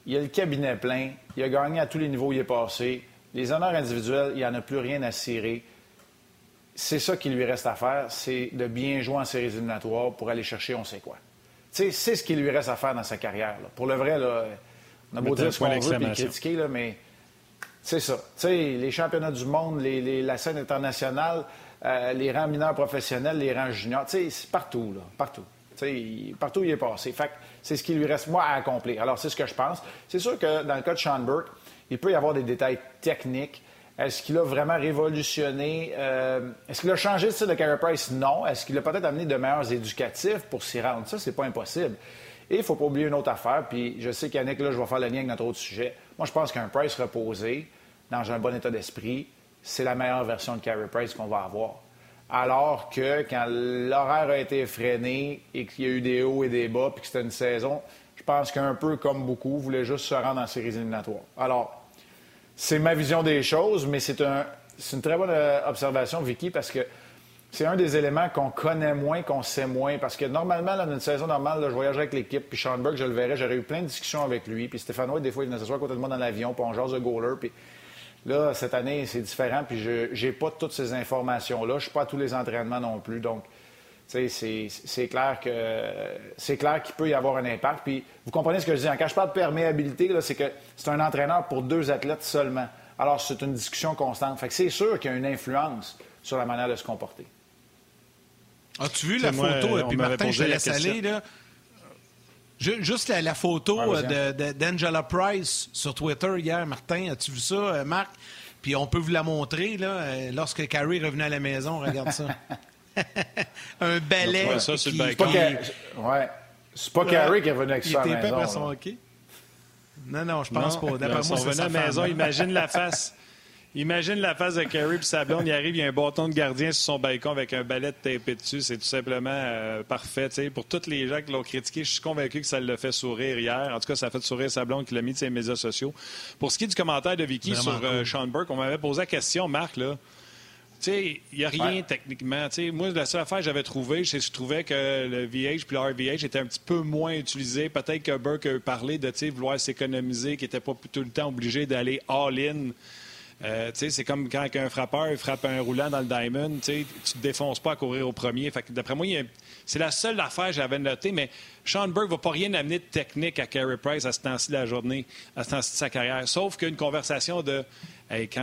Il a le cabinet plein, il a gagné à tous les niveaux où il est passé. Les honneurs individuels, il n'y en a plus rien à cirer. C'est ça qui lui reste à faire, c'est de bien jouer en séries éliminatoires pour aller chercher on sait quoi. Tu sais, c'est ce qui lui reste à faire dans sa carrière, là. Pour le vrai, là, on a beau dire ce qu'on veut et critiquer, là, mais c'est ça. Tu sais, les championnats du monde, la scène internationale, les rangs mineurs professionnels, les rangs juniors, tu sais, c'est partout, là, partout. Tu sais, partout où il est passé. Fait que c'est ce qui lui reste, moi, à accomplir. Alors, c'est ce que je pense. C'est sûr que dans le cas de Sean Burke, il peut y avoir des détails techniques. Est-ce qu'il a vraiment révolutionné? Est-ce qu'il a changé le style de Carey Price? Non. Est-ce qu'il a peut-être amené de meilleurs éducatifs pour s'y rendre? Ça, c'est pas impossible. Et il ne faut pas oublier une autre affaire. Puis je sais qu'Yannick, là, je vais faire le lien avec notre autre sujet. Moi, je pense qu'un Price reposé, dans un bon état d'esprit, c'est la meilleure version de Carey Price qu'on va avoir. Alors que quand l'horaire a été effréné et qu'il y a eu des hauts et des bas, puis que c'était une saison, je pense qu'un peu comme beaucoup, voulait juste se rendre en séries éliminatoires. Alors, c'est ma vision des choses, mais c'est une très bonne observation, Vicky, parce que c'est un des éléments qu'on connaît moins, qu'on sait moins. Parce que normalement, dans une saison normale, là, je voyageais avec l'équipe, puis Sean Burke, je le verrais, j'aurais eu plein de discussions avec lui. Puis Stéphane White, des fois, il venait s'asseoir à côté de moi dans l'avion, puis on jase de goaler. Puis là, cette année, c'est différent, puis je n'ai pas toutes ces informations-là. Je ne suis pas à tous les entraînements non plus. Donc, tu sais, c'est clair qu'il peut y avoir un impact. Puis, vous comprenez ce que je dis. Quand je parle de perméabilité, là, c'est que c'est un entraîneur pour deux athlètes seulement. Alors, c'est une discussion constante. Fait que c'est sûr qu'il y a une influence sur la manière de se comporter. As-tu vu la photo? Puis, Martin, je te laisse aller, là. Juste la photo d'Angela Price sur Twitter hier, Martin. As-tu vu ça, Marc? Puis, on peut vous la montrer, là, lorsque Carey revenait à la maison. Regarde ça. Un balai. Ouais, ça, c'est pas Carey qui est venu avec ça à la maison. Son hockey. Non, je pense pas. D'après moi, c'est sa maison. Imagine la face. Imagine la face de Carey puis Sablon. Il arrive, il y a un bâton de gardien sur son balcon avec un balai de tapé dessus. C'est tout simplement parfait. T'sais, pour tous les gens qui l'ont critiqué, je suis convaincu que ça l'a fait sourire hier. En tout cas, ça a fait sourire Sablon qui l'a mis de ses médias sociaux. Pour ce qui est du commentaire de Vicky sur Sean Burke, on m'avait posé la question, Marc, là. Tu sais, il n'y a rien techniquement. T'sais, moi, la seule affaire que j'avais trouvée, c'est que je trouvais que le VH puis le RVH étaient un petit peu moins utilisés. Peut-être que Burke a parlé de vouloir s'économiser, qu'il n'était pas tout le temps obligé d'aller all-in. Tu sais, c'est comme quand un frappeur frappe un roulant dans le diamond. Tu ne te défonces pas à courir au premier. Fait que d'après moi, c'est la seule affaire que j'avais notée. Mais Sean Burke ne va pas rien amener de technique à Carey Price à ce temps-ci de la journée, à ce temps-ci de sa carrière. Sauf qu'une conversation de hey, tu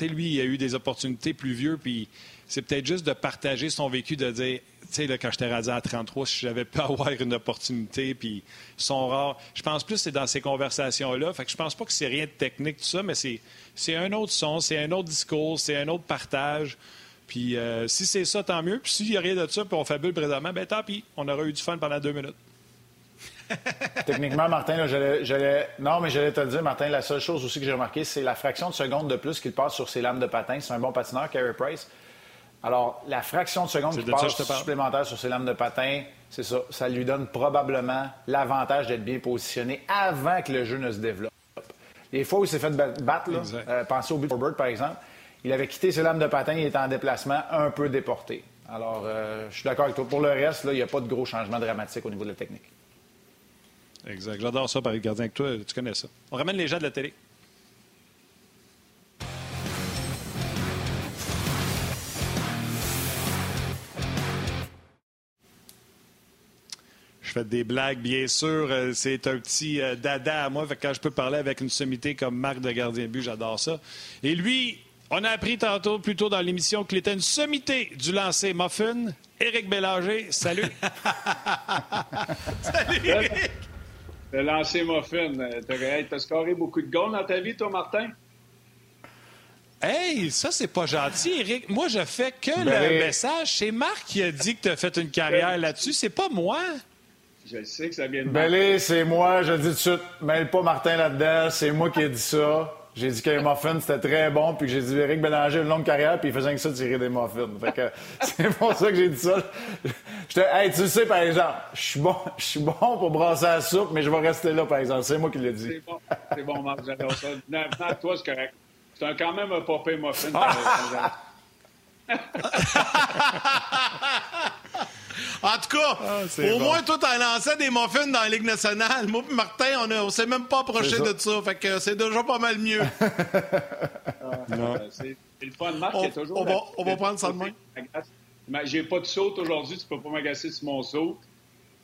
sais, lui, il a eu des opportunités plus vieux, puis c'est peut-être juste de partager son vécu, de dire, tu sais, là, quand j'étais rendu à 33, si j'avais pu avoir une opportunité, puis ils sont rares. Je pense plus que c'est dans ces conversations-là. Fait que je pense pas que c'est rien de technique, tout ça, mais c'est un autre son, c'est un autre discours, c'est un autre partage. Puis si c'est ça, tant mieux. Puis s'il n'y a rien de ça, puis on fabule présentement, bien tant pis, on aura eu du fun pendant 2 minutes. Techniquement, Martin, là, j'allais te le dire, Martin, la seule chose aussi que j'ai remarqué, c'est la fraction de seconde de plus qu'il passe sur ses lames de patin. C'est un bon patineur, Carey Price. Alors, la fraction de seconde qu'il passe supplémentaire sur ses lames de patin, c'est ça. Ça lui donne probablement l'avantage d'être bien positionné avant que le jeu ne se développe. Les fois où il s'est fait battre, là, pensez au but de Robert, par exemple, il avait quitté ses lames de patin, il était en déplacement, un peu déporté. Alors, je suis d'accord avec toi. Pour le reste, là, il n'y a pas de gros changements dramatiques au niveau de la technique. Exact. J'adore ça, Paris Gardien, avec toi, tu connais ça. On ramène les gens de la télé. Je fais des blagues, bien sûr. C'est un petit dada à moi. Fait que quand je peux parler avec une sommité comme Marc de gardien de but, j'adore ça. Et lui, on a appris tantôt, plus tôt dans l'émission, qu'il était une sommité du lancer muffin. Eric Bélanger, salut! Salut, Eric! Le lancer muffin, t'as scoré beaucoup de goals dans ta vie, toi, Martin? Hey, ça, c'est pas gentil, Eric. Moi, je fais que le message. C'est Marc qui a dit que t'as fait une carrière là-dessus. C'est pas moi. Je sais que ça vient de moi. Bellé, c'est moi. Je dis tout de suite, mêle pas Martin là-dedans. C'est moi qui ai dit ça. J'ai dit que les muffins, c'était très bon. Puis j'ai dit, Eric Bélanger, une longue carrière. Puis il faisait que ça, tirer des muffins. Fait que c'est pour ça que j'ai dit ça. Hey, tu le sais, par exemple, je suis bon pour brasser la soupe, mais je vais rester là, par exemple. C'est moi qui l'ai dit. C'est bon, Marc. J'adore ça. Maintenant, toi, c'est correct. C'est quand même un popé muffin. En tout cas, au moins, toi, t'en lançais des muffins dans la Ligue nationale. Moi et Martin, on s'est même pas approché de ça. Fait que c'est déjà pas mal mieux. C'est le fun, Marc, qui est toujours... On va prendre ça de main. J'ai pas de saut aujourd'hui. Tu peux pas m'agacer sur mon saut.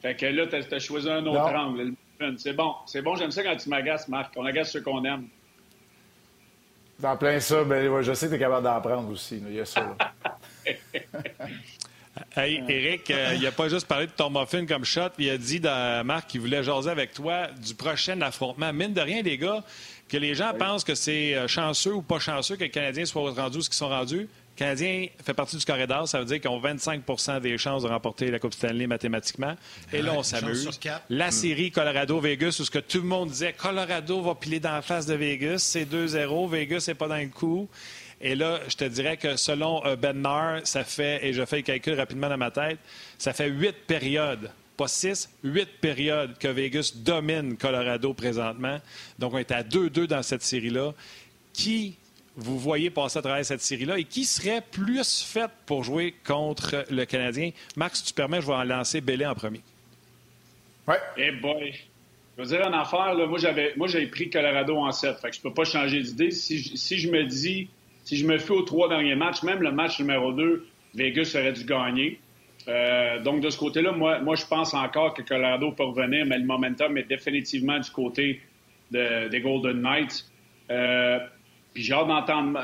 Fait que là, t'as choisi un autre angle. C'est bon. J'aime ça quand tu m'agaces, Marc. On agace ceux qu'on aime. Dans plein ça, ben, je sais que tu es capable d'en prendre aussi. Il y a ça. Hey, Eric, il n'a pas juste parlé de ton muffin comme shot. Il a dit, Marc, qu'il voulait jaser avec toi du prochain affrontement. Mine de rien, les gars, que les gens pensent que c'est chanceux ou pas chanceux que les Canadiens soient rendus où ils sont rendus. Les Canadiens font partie du corridor. Ça veut dire qu'ils ont 25 % des chances de remporter la Coupe Stanley mathématiquement. Et là, on s'amuse. La série Colorado-Vegas, où ce que tout le monde disait, Colorado va piler dans la face de Vegas. C'est 2-0. Vegas n'est pas dans le coup. Et là, je te dirais que selon Ben Nair, ça fait, et je fais le calcul rapidement dans ma tête, ça fait 8 périodes. Pas 6, 8 périodes que Vegas domine Colorado présentement. Donc, on est à 2-2 dans cette série-là. Qui... vous voyez passer à travers cette série-là, et qui serait plus faite pour jouer contre le Canadien? Marc, si tu permets, je vais en lancer Bellé en premier. Oui. Eh boy! Je veux dire, en affaire, là, moi, j'ai pris Colorado en 7, fait que je peux pas changer d'idée. Si je me fie aux 3 derniers matchs, même le match numéro 2, Vegas aurait dû gagner. Donc, de ce côté-là, moi, je pense encore que Colorado peut revenir, mais le momentum est définitivement du côté des Golden Knights. Puis j'ai hâte d'entendre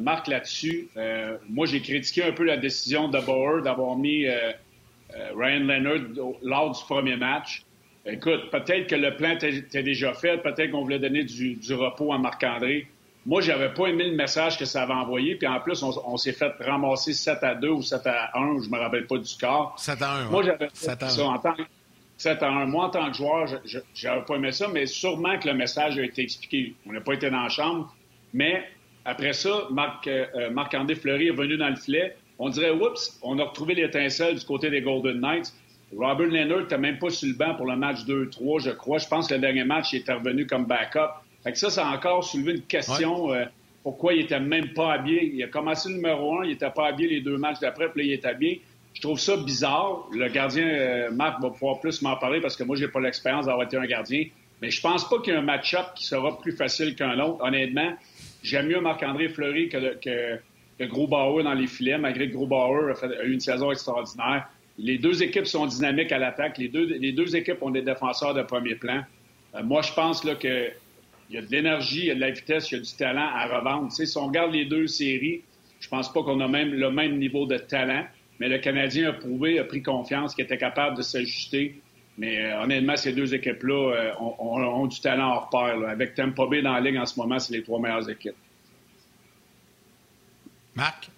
Marc là-dessus. Moi, j'ai critiqué un peu la décision de Bauer d'avoir mis Ryan Leonard lors du premier match. Écoute, peut-être que le plan était déjà fait. Peut-être qu'on voulait donner du repos à Marc-André. Moi, j'avais pas aimé le message que ça avait envoyé. Puis en plus, on s'est fait ramasser 7-2 ou 7-1. Je me rappelle pas du score. 7-1, ouais. Moi, j'avais 7-1. Moi, en tant que joueur, j'avais pas aimé ça. Mais sûrement que le message a été expliqué. On n'a pas été dans la chambre. Mais après ça, Marc-André Fleury est venu dans le filet. On dirait, oups, on a retrouvé l'étincelle du côté des Golden Knights. Robert Leonard n'était même pas sur le banc pour le match 2-3, je crois. Je pense que le dernier match, il est revenu comme backup. Fait que ça a encore soulevé une question. Ouais. Pourquoi il n'était même pas habillé? Il a commencé le numéro 1, il n'était pas habillé les 2 matchs d'après, puis là, il est habillé. Je trouve ça bizarre. Le gardien, Marc, va pouvoir plus m'en parler parce que moi, j'ai pas l'expérience d'avoir été un gardien. Mais je pense pas qu'il y ait un match-up qui sera plus facile qu'un autre. Honnêtement, j'aime mieux Marc-André Fleury que Grubauer dans les filets, malgré que Grubauer a eu une saison extraordinaire. Les 2 équipes sont dynamiques à l'attaque. Les deux équipes ont des défenseurs de premier plan. Moi, je pense qu'il y a de l'énergie, il y a de la vitesse, il y a du talent à revendre. T'sais, si on regarde les 2 séries, je pense pas qu'on a même le même niveau de talent, mais le Canadien a pris confiance qu'il était capable de s'ajuster. Mais honnêtement, ces 2 équipes-là ont du talent hors pair. Là. Avec Tampa Bay dans la Ligue en ce moment, c'est les 3 meilleures équipes. Marc?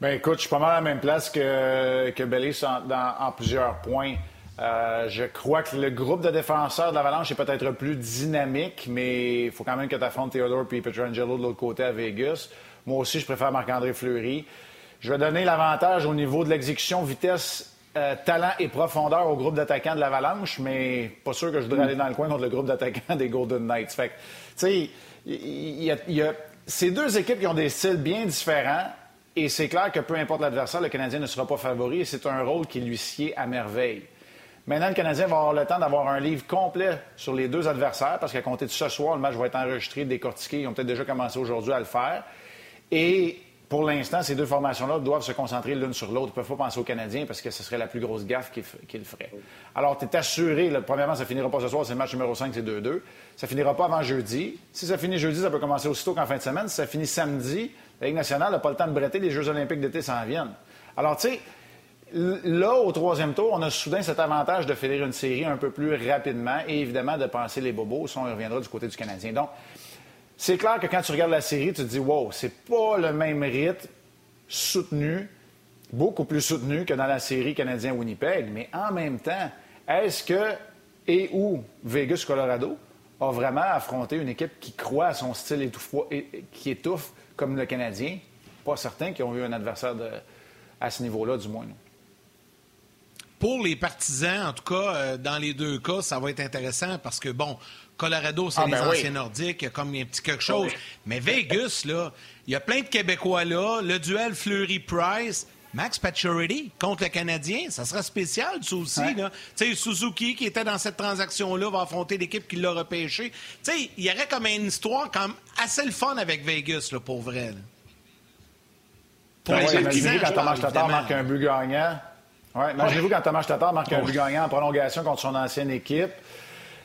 Bien, écoute, je suis pas mal à la même place que Bellé en plusieurs points. Je crois que le groupe de défenseurs de l'Avalanche est peut-être plus dynamique, mais il faut quand même que tu affrontes Theodore et Pietrangelo de l'autre côté à Vegas. Moi aussi, je préfère Marc-André Fleury. Je vais donner l'avantage au niveau de l'exécution vitesse talent et profondeur au groupe d'attaquants de l'Avalanche, mais pas sûr que je voudrais aller dans le coin contre le groupe d'attaquants des Golden Knights. Fait que, tu sais, il y a ces 2 équipes qui ont des styles bien différents et c'est clair que peu importe l'adversaire, le Canadien ne sera pas favori et c'est un rôle qui lui sied à merveille. Maintenant, le Canadien va avoir le temps d'avoir un livre complet sur les 2 adversaires parce qu'à compter de ce soir, le match va être enregistré, décortiqué. Ils ont peut-être déjà commencé aujourd'hui à le faire. Et pour l'instant, ces deux formations-là doivent se concentrer l'une sur l'autre. Ils ne peuvent pas penser aux Canadiens parce que ce serait la plus grosse gaffe qu'ils feraient. Alors, tu es assuré, là, premièrement, ça ne finira pas ce soir, c'est le match numéro 5, c'est 2-2. Ça ne finira pas avant jeudi. Si ça finit jeudi, ça peut commencer aussitôt qu'en fin de semaine. Si ça finit samedi, la Ligue nationale n'a pas le temps de bretter, les Jeux olympiques d'été s'en viennent. Alors, tu sais, là, au troisième tour, on a soudain cet avantage de finir une série un peu plus rapidement et évidemment de penser les bobos, si on reviendra du côté du Canadien. Donc, c'est clair que quand tu regardes la série, tu te dis « wow, c'est pas le même rythme soutenu, beaucoup plus soutenu que dans la série Canadien-Winnipeg ». Mais en même temps, est-ce que et où Vegas-Colorado a vraiment affronté une équipe qui croit à son style qui étouffe comme le Canadien? Pas certain qu'ils ont eu un adversaire à ce niveau-là, du moins. Non. Pour les partisans, en tout cas, dans les deux cas, ça va être intéressant parce que, bon, Colorado, c'est les anciens nordiques, il y a comme un petit quelque chose. Oui. Mais Vegas, là, il y a plein de Québécois là. Le duel Fleury-Price, Max Pacioretty contre le Canadien, ça sera spécial, ça aussi. Ouais. Là. T'sais, Suzuki, qui était dans cette transaction-là, va affronter l'équipe qui l'a repêché. T'sais, il y aurait comme une histoire comme assez le fun avec Vegas, là, pour vrai. Là. Pour les partisans, quand Tomas Tatar marque un but gagnant. Oui, imaginez-vous quand Tomas Tatar marque un but gagnant en prolongation contre son ancienne équipe.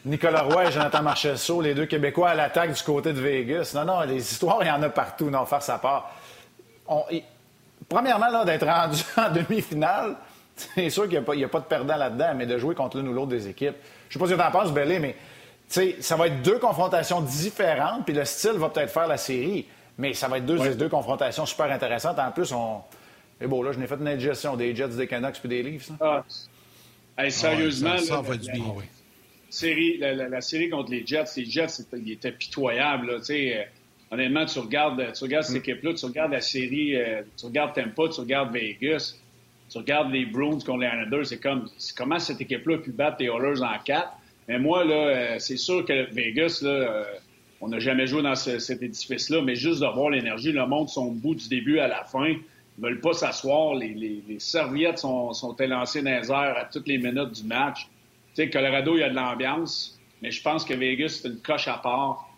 Nicolas Roy et Jonathan Marchessault, les deux Québécois à l'attaque du côté de Vegas. Non, non, les histoires, il y en a partout. Non, faire sa part. Premièrement, là, d'être rendu en demi-finale, c'est sûr qu'il n'y a pas de perdant là-dedans, mais de jouer contre l'une ou l'autre des équipes. Je ne sais pas si tu en penses, Bellé, mais ça va être deux confrontations différentes, puis le style va peut-être faire la série, mais ça va être deux confrontations super intéressantes. En plus, mais bon, là, je n'ai fait une indigestion des Jets, des Canucks puis des Leafs. Ah. Hey, sérieusement, ça va du bien, oui. La série contre les Jets, il était pitoyable. Là, honnêtement, tu regardes cette équipe-là, tu regardes la série, tu regardes Tampa, tu regardes Vegas, tu regardes les Bruins contre les Islanders, c'est comme comment cette équipe-là a pu battre les Oilers en 4. Mais moi, là, c'est sûr que Vegas, là, on n'a jamais joué dans cet édifice-là, mais juste de voir l'énergie, le monde sont au bout du début à la fin, ils ne veulent pas s'asseoir, les serviettes sont élancées dans les airs à toutes les minutes du match. Tu sais, Colorado, il y a de l'ambiance, mais je pense que Vegas, c'est une coche à part.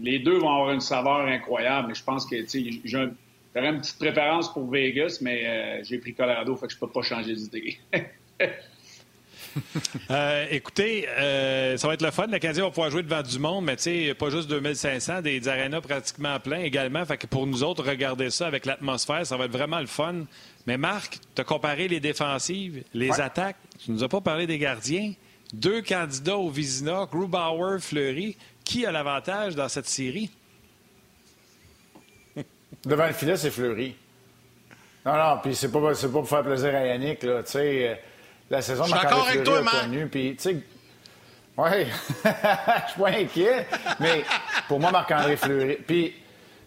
Les deux vont avoir une saveur incroyable, mais je pense que, tu sais, j'aurais une petite préférence pour Vegas, mais j'ai pris Colorado, fait que je peux pas changer d'idée. Écoutez, ça va être le fun. Le Canadien va pouvoir jouer devant du monde, mais tu sais, pas juste 2500, des arénas pratiquement pleins également. Fait que pour nous autres, regarder ça avec l'atmosphère, ça va être vraiment le fun. Mais Marc, tu as comparé les défensives, les attaques. Tu nous as pas parlé des gardiens. Deux candidats au Vizina, Grubauer, Fleury. Qui a l'avantage dans cette série? Devant le filet, c'est Fleury. Non, puis c'est pas pour faire plaisir à Yannick, là, tu sais... La saison de Marc-André Fleury a connu, puis tu sais... Oui, je suis pas inquiet, mais pour moi, Marc-André Fleury...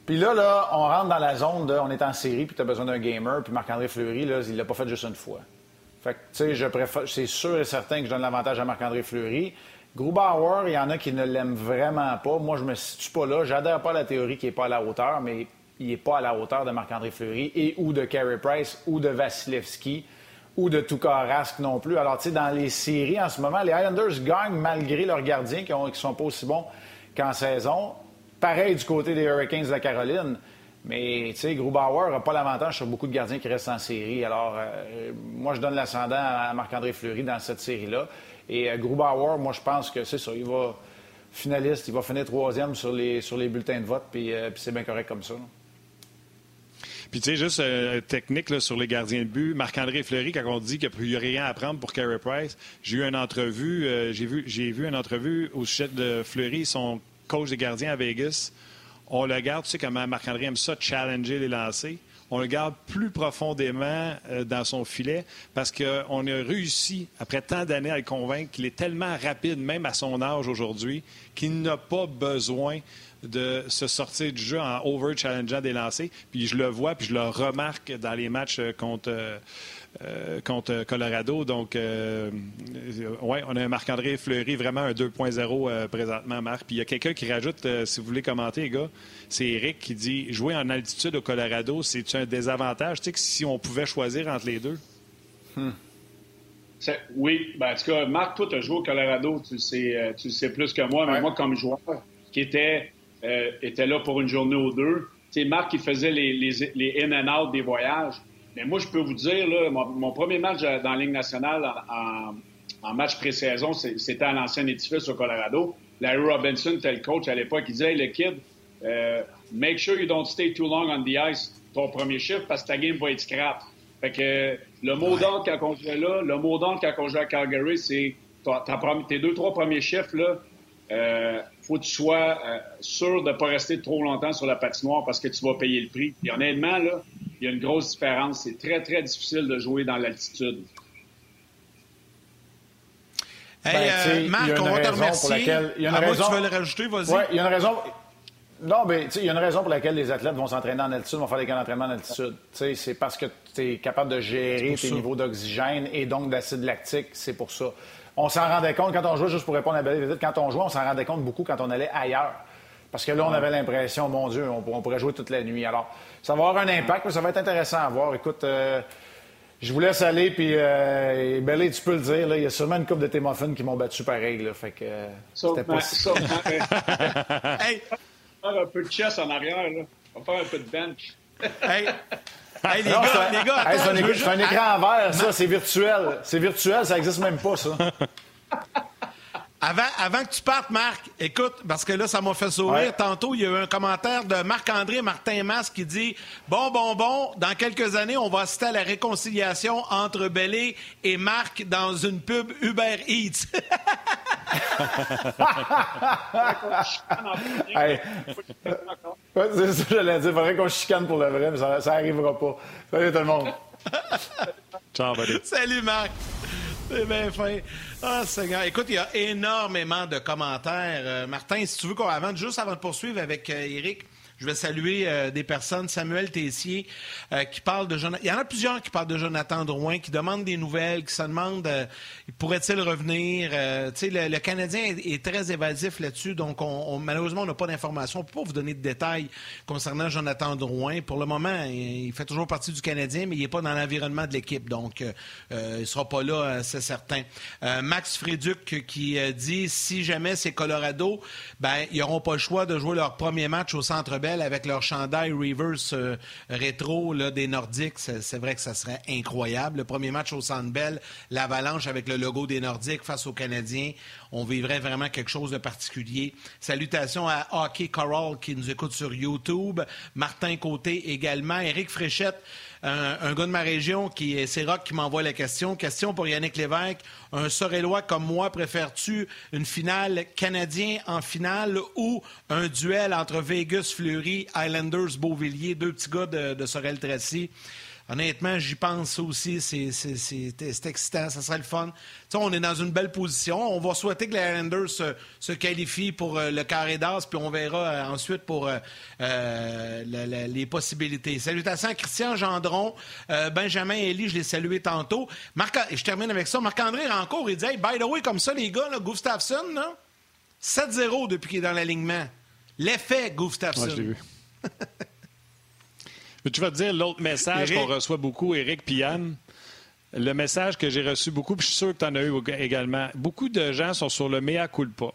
Puis là, on rentre dans la zone de... On est en série, puis tu as besoin d'un gamer, puis Marc-André Fleury, là, il l'a pas fait juste une fois. Fait que, tu sais, je préfère... C'est sûr et certain que je donne l'avantage à Marc-André Fleury. Grubauer, il y en a qui ne l'aiment vraiment pas. Moi, je me situe pas là. J'adhère pas à la théorie qu'il n'est pas à la hauteur, mais il n'est pas à la hauteur de Marc-André Fleury et ou de Carey Price ou de Vasilevski, ou de Toukarask non plus. Alors, tu sais, dans les séries, en ce moment, les Islanders gagnent malgré leurs gardiens qui ne sont pas aussi bons qu'en saison. Pareil du côté des Hurricanes de la Caroline. Mais, tu sais, Grubauer n'a pas l'avantage sur beaucoup de gardiens qui restent en série. Alors, moi, je donne l'ascendant à Marc-André Fleury dans cette série-là. Et Grubauer, moi, je pense que c'est ça. Il va finaliste, il va finir troisième sur les bulletins de vote, puis c'est bien correct comme ça, là. Puis, tu sais, juste technique là, sur les gardiens de but. Marc-André Fleury, quand on dit qu'il n'y a rien à apprendre pour Carey Price, j'ai vu une entrevue au sujet de Fleury, son coach des gardiens à Vegas. On le garde, tu sais comment Marc-André aime ça, challenger les lancers. On le garde plus profondément dans son filet parce qu'on a réussi, après tant d'années, à le convaincre qu'il est tellement rapide, même à son âge aujourd'hui, qu'il n'a pas besoin de se sortir du jeu en over-challengeant des lancers. Puis je le vois, puis je le remarque dans les matchs contre Colorado. Donc, oui, on a un Marc-André Fleury, vraiment un 2.0 présentement, Marc. Puis il y a quelqu'un qui rajoute, si vous voulez commenter, les gars, c'est Eric qui dit « Jouer en altitude au Colorado, c'est-tu un désavantage? » Tu sais, que si on pouvait choisir entre les deux. Oui, ben, en tout cas, Marc, toi, tu as joué au Colorado, tu le sais plus que moi, mais moi, comme joueur qui était là pour une journée ou deux, c'est Marc qui faisait les in and out des voyages. Mais moi, je peux vous dire, là, mon premier match dans la Ligue nationale en match pré-saison, c'était à l'ancien édifice au Colorado. Larry Robinson était le coach à l'époque. Il disait, hey, le kid, make sure you don't stay too long on the ice ton premier shift parce que ta game va être scrap. Fait que le mot d'ordre quand on joue là, le mot d'ordre quand on joue à Calgary, c'est tes 2-3 premiers shifts, là, faut que tu sois sûr de ne pas rester trop longtemps sur la patinoire parce que tu vas payer le prix. Et honnêtement, là, il y a une grosse différence. C'est très, très difficile de jouer dans l'altitude. Hey, Marc, on va te remercier. Tu veux le rajouter, vas-y. Oui, il y a une raison. Non, mais il y a une raison pour laquelle les athlètes vont s'entraîner en altitude, vont faire des camps d'entraînement en altitude. T'sais, c'est parce que tu es capable de gérer tes niveaux d'oxygène et donc d'acide lactique. C'est pour ça. On s'en rendait compte quand on jouait, juste pour répondre à Belle Visite, quand on jouait, on s'en rendait compte beaucoup quand on allait ailleurs. Parce que là, on avait l'impression, mon Dieu, on pourrait jouer toute la nuit. Alors, ça va avoir un impact, mais ça va être intéressant à voir. Écoute, je vous laisse aller, puis Belle, tu peux le dire, là, il y a sûrement une couple de tes muffins qui m'ont battu pareil. Là, fait que c'était pas si... Hey! On va faire un peu de chess en arrière, là. On va faire un peu de bench. Hey! Hey, les gars, attends, c'est un écran en verre, ça, c'est virtuel. C'est virtuel, ça n'existe même pas, ça. Avant que tu partes, Marc, écoute, parce que là, ça m'a fait sourire. Ouais. Tantôt, il y a eu un commentaire de Marc-André Martin Mas qui dit « Bon, dans quelques années, on va assister à la réconciliation entre Bellé et Marc dans une pub Uber Eats. » Hey. C'est ça que j'allais dire. Il faudrait qu'on chicane pour le vrai, mais ça n'arrivera pas. Salut tout le monde. Ciao, buddy. Salut, Marc. C'est bien fin. Ah, Seigneur. Écoute, il y a énormément de commentaires. Martin, si tu veux, juste avant de poursuivre avec Éric, je vais saluer des personnes. Samuel Tessier qui parle de Jonathan. Il y en a plusieurs qui parlent de Jonathan Drouin, qui demandent des nouvelles, qui se demandent pourrait-il revenir. Tu sais, le Canadien est très évasif là-dessus, donc malheureusement, on n'a pas d'informations. On ne peut pas vous donner de détails concernant Jonathan Drouin. Pour le moment, il fait toujours partie du Canadien, mais il n'est pas dans l'environnement de l'équipe, donc il ne sera pas là, c'est certain. Max Fréduc qui dit si jamais c'est Colorado, ben ils n'auront pas le choix de jouer leur premier match au Centre Bell avec leur chandail reverse rétro là, des Nordiques. C'est vrai que ça serait incroyable. Le premier match au Centre Bell, l'avalanche avec le logo des Nordiques face aux Canadiens. On vivrait vraiment quelque chose de particulier. Salutations à Hockey Coral qui nous écoute sur YouTube. Martin Côté également. Éric Fréchette, un gars de ma région, c'est Rock qui m'envoie la question. Question pour Yannick Lévesque. Un Sorellois comme moi, préfères-tu une finale Canadien en finale ou un duel entre Vegas, Fleury, Islanders, Beauvilliers, deux petits gars de Sorel-Tracy? Honnêtement, j'y pense aussi. C'est excitant. Ça serait le fun. T'sais, on est dans une belle position. On va souhaiter que les Islanders se qualifient pour le carré d'as, puis on verra ensuite pour les possibilités. Salutations à Christian Gendron, Benjamin Elie, je l'ai salué tantôt. Je termine avec ça. Marc-André Rancourt, il dit hey, by the way, comme ça, les gars, là, Gustafsson, là, 7-0 depuis qu'il est dans l'alignement. L'effet Gustafsson. Ouais, je l'ai vu. Tu vas te dire l'autre message qu'on reçoit beaucoup, Éric puis Yann. Le message que j'ai reçu beaucoup, puis je suis sûr que tu en as eu également. Beaucoup de gens sont sur le mea culpa.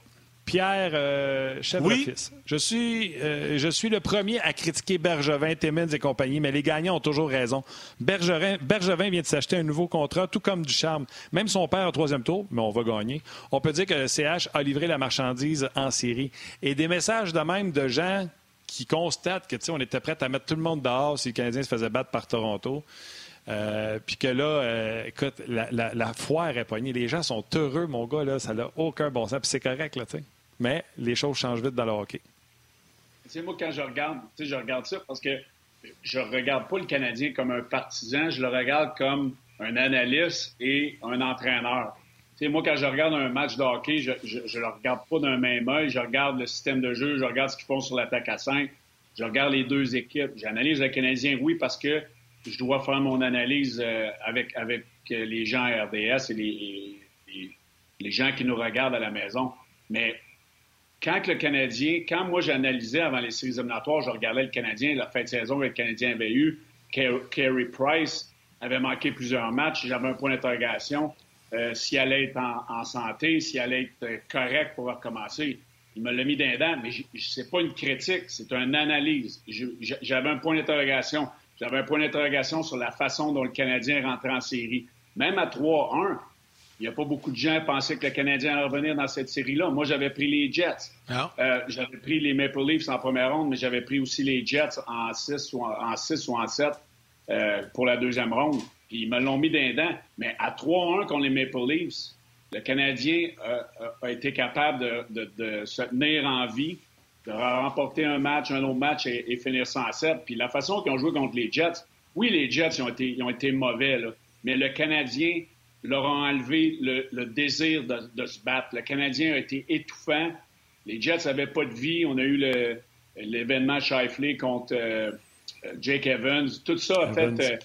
Pierre, chef d'office. Je suis le premier à critiquer Bergevin, Timmins et compagnie, mais les gagnants ont toujours raison. Bergevin vient de s'acheter un nouveau contrat, tout comme Ducharme. Même son père au troisième tour, mais on va gagner. On peut dire que le CH a livré la marchandise en série. Et des messages de même de gens qui constate que, tu sais, on était prêt à mettre tout le monde dehors si le Canadien se faisait battre par Toronto. Puis que là, écoute, la foire est pognée. Les gens sont heureux, mon gars, là, ça n'a aucun bon sens. Puis c'est correct, là, tu sais. Mais les choses changent vite dans le hockey. Tu sais, moi, quand je regarde ça parce que je regarde pas le Canadien comme un partisan, je le regarde comme un analyste et un entraîneur. T'sais, moi, quand je regarde un match de hockey, je le regarde pas d'un même œil. Je regarde le système de jeu, je regarde ce qu'ils font sur l'attaque à 5. Je regarde les deux équipes. J'analyse le Canadien, oui, parce que je dois faire mon analyse avec les gens à RDS et les gens qui nous regardent à la maison. Mais quand moi j'analysais avant les séries éliminatoires, je regardais le Canadien, la fin de saison que le Canadien avait eu. Carey Price avait manqué plusieurs matchs. J'avais un point d'interrogation. S'il allait être en santé, s'il allait être correct pour recommencer. Il me l'a mis d'un dent, mais c'est pas une critique, c'est une analyse. J'avais un point d'interrogation. J'avais un point d'interrogation sur la façon dont le Canadien rentrait en série. Même à 3-1, il n'y a pas beaucoup de gens qui pensaient que le Canadien allait revenir dans cette série-là. Moi, j'avais pris les Jets. J'avais pris les Maple Leafs en première ronde, mais j'avais pris aussi les Jets en 6 ou en 7 pour la deuxième ronde. Puis ils me l'ont mis d'un dent. Mais à 3-1 contre les Maple Leafs, le Canadien a été capable de se tenir en vie, de remporter un match, un autre match et finir 107. Puis la façon qu'ils ont joué contre les Jets, oui, les Jets ils ont été mauvais, là, mais le Canadien leur a enlevé le désir de se battre. Le Canadien a été étouffant. Les Jets n'avaient pas de vie. On a eu l'événement Shifley contre Jake Evans. Tout ça a fait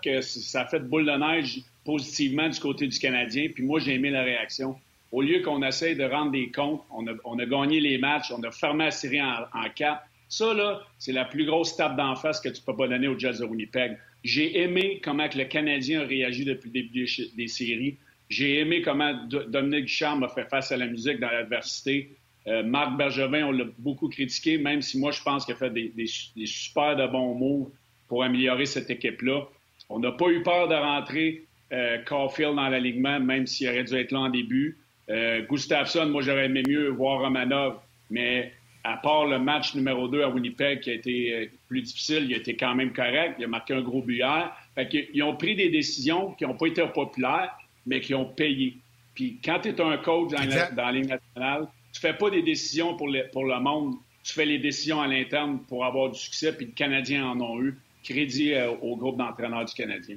que ça a fait boule de neige positivement du côté du Canadien. Puis moi, j'ai aimé la réaction. Au lieu qu'on essaye de rendre des comptes, on a gagné les matchs, on a fermé la série en quatre. Ça, là, c'est la plus grosse tape d'en face que tu peux pas donner aux Jets de Winnipeg. J'ai aimé comment que le Canadien a réagi depuis le début des séries. J'ai aimé comment Dominique Ducharme a fait face à la musique dans l'adversité. Marc Bergevin, on l'a beaucoup critiqué, même si moi, je pense qu'il a fait des super de bons moves pour améliorer cette équipe-là. On n'a pas eu peur de rentrer Caufield dans l'alignement, même s'il aurait dû être là en début. Gustafsson, moi, j'aurais aimé mieux voir Romanov, mais à part le match numéro 2 à Winnipeg qui a été plus difficile, il a été quand même correct. Il a marqué un gros but hier. Fait qu'ils ont pris des décisions qui n'ont pas été populaires, mais qui ont payé. Puis quand tu es un coach dans la Ligue nationale, tu fais pas des décisions pour le monde. Tu fais les décisions à l'interne pour avoir du succès, puis les Canadiens en ont eu. Crédit au groupe d'entraîneurs du Canadien.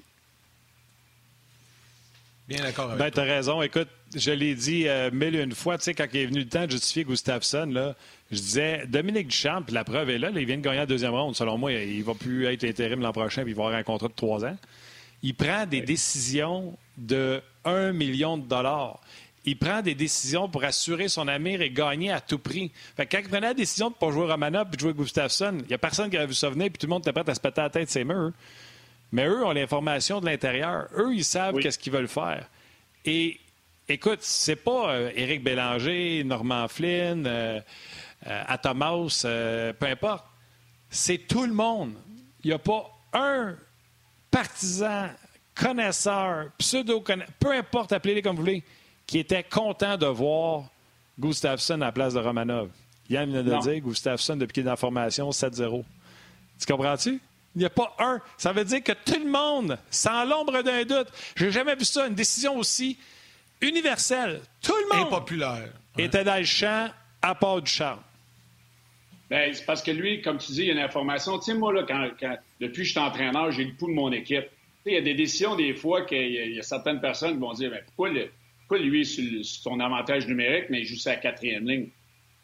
Bien d'accord avec toi. T'as raison. Écoute, je l'ai dit mille et une fois, tu sais, quand il est venu le temps de justifier Gustafsson, là, je disais, Dominique Ducharme, puis la preuve est là, il vient de gagner la deuxième ronde. Selon moi, il va plus être intérim l'an prochain, puis il va avoir un contrat de 3 ans. Il prend des décisions de $1 million. Il prend des décisions pour assurer son avenir et gagner à tout prix. Fait que quand il prenait la décision de ne pas jouer Romanov et de jouer Gustafsson, il n'y a personne qui avait vu ça venir, puis tout le monde était prêt à se péter la tête de ses murs. Mais eux ont l'information de l'intérieur. Eux, ils savent qu'est-ce qu'ils veulent faire. Et écoute, c'est pas Eric Bélanger, Normand Flynn, Atomaus, peu importe. C'est tout le monde. Il n'y a pas un partisan, connaisseur, pseudo-connaisseur, peu importe, appelez-les comme vous voulez, qui était content de voir Gustafsson à la place de Romanov. Yann vient de dire Gustafsson, depuis qu'il est dans la formation, 7-0. Tu comprends-tu? Il n'y a pas un. Ça veut dire que tout le monde, sans l'ombre d'un doute, j'ai jamais vu ça, une décision aussi universelle. Tout le monde était dans le champ à part du charme. Bien, c'est parce que lui, comme tu dis, il y a une information. Tu sais, moi, là, depuis que je suis entraîneur, j'ai le pouls de mon équipe. Tu sais, il y a des décisions, des fois, qu'il y a certaines personnes qui vont dire « Pourquoi lui, sur son avantage numérique, mais il joue sa 4e ligne? »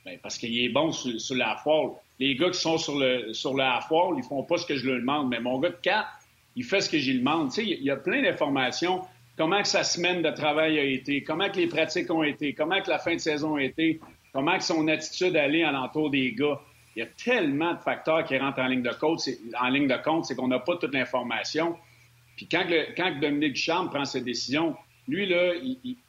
Bien, parce qu'il est bon sur la foire. Les gars qui sont sur le half-wall, ils font pas ce que je leur demande. Mais mon gars de 4, il fait ce que j'y demande. Tu sais, il y a plein d'informations. Comment que sa semaine de travail a été, comment que les pratiques ont été, comment que la fin de saison a été, comment que son attitude allait à l'entour des gars. Il y a tellement de facteurs qui rentrent en ligne de compte. C'est qu'on n'a pas toute l'information. Puis quand Dominique Ducharme prend ses décisions, lui, là,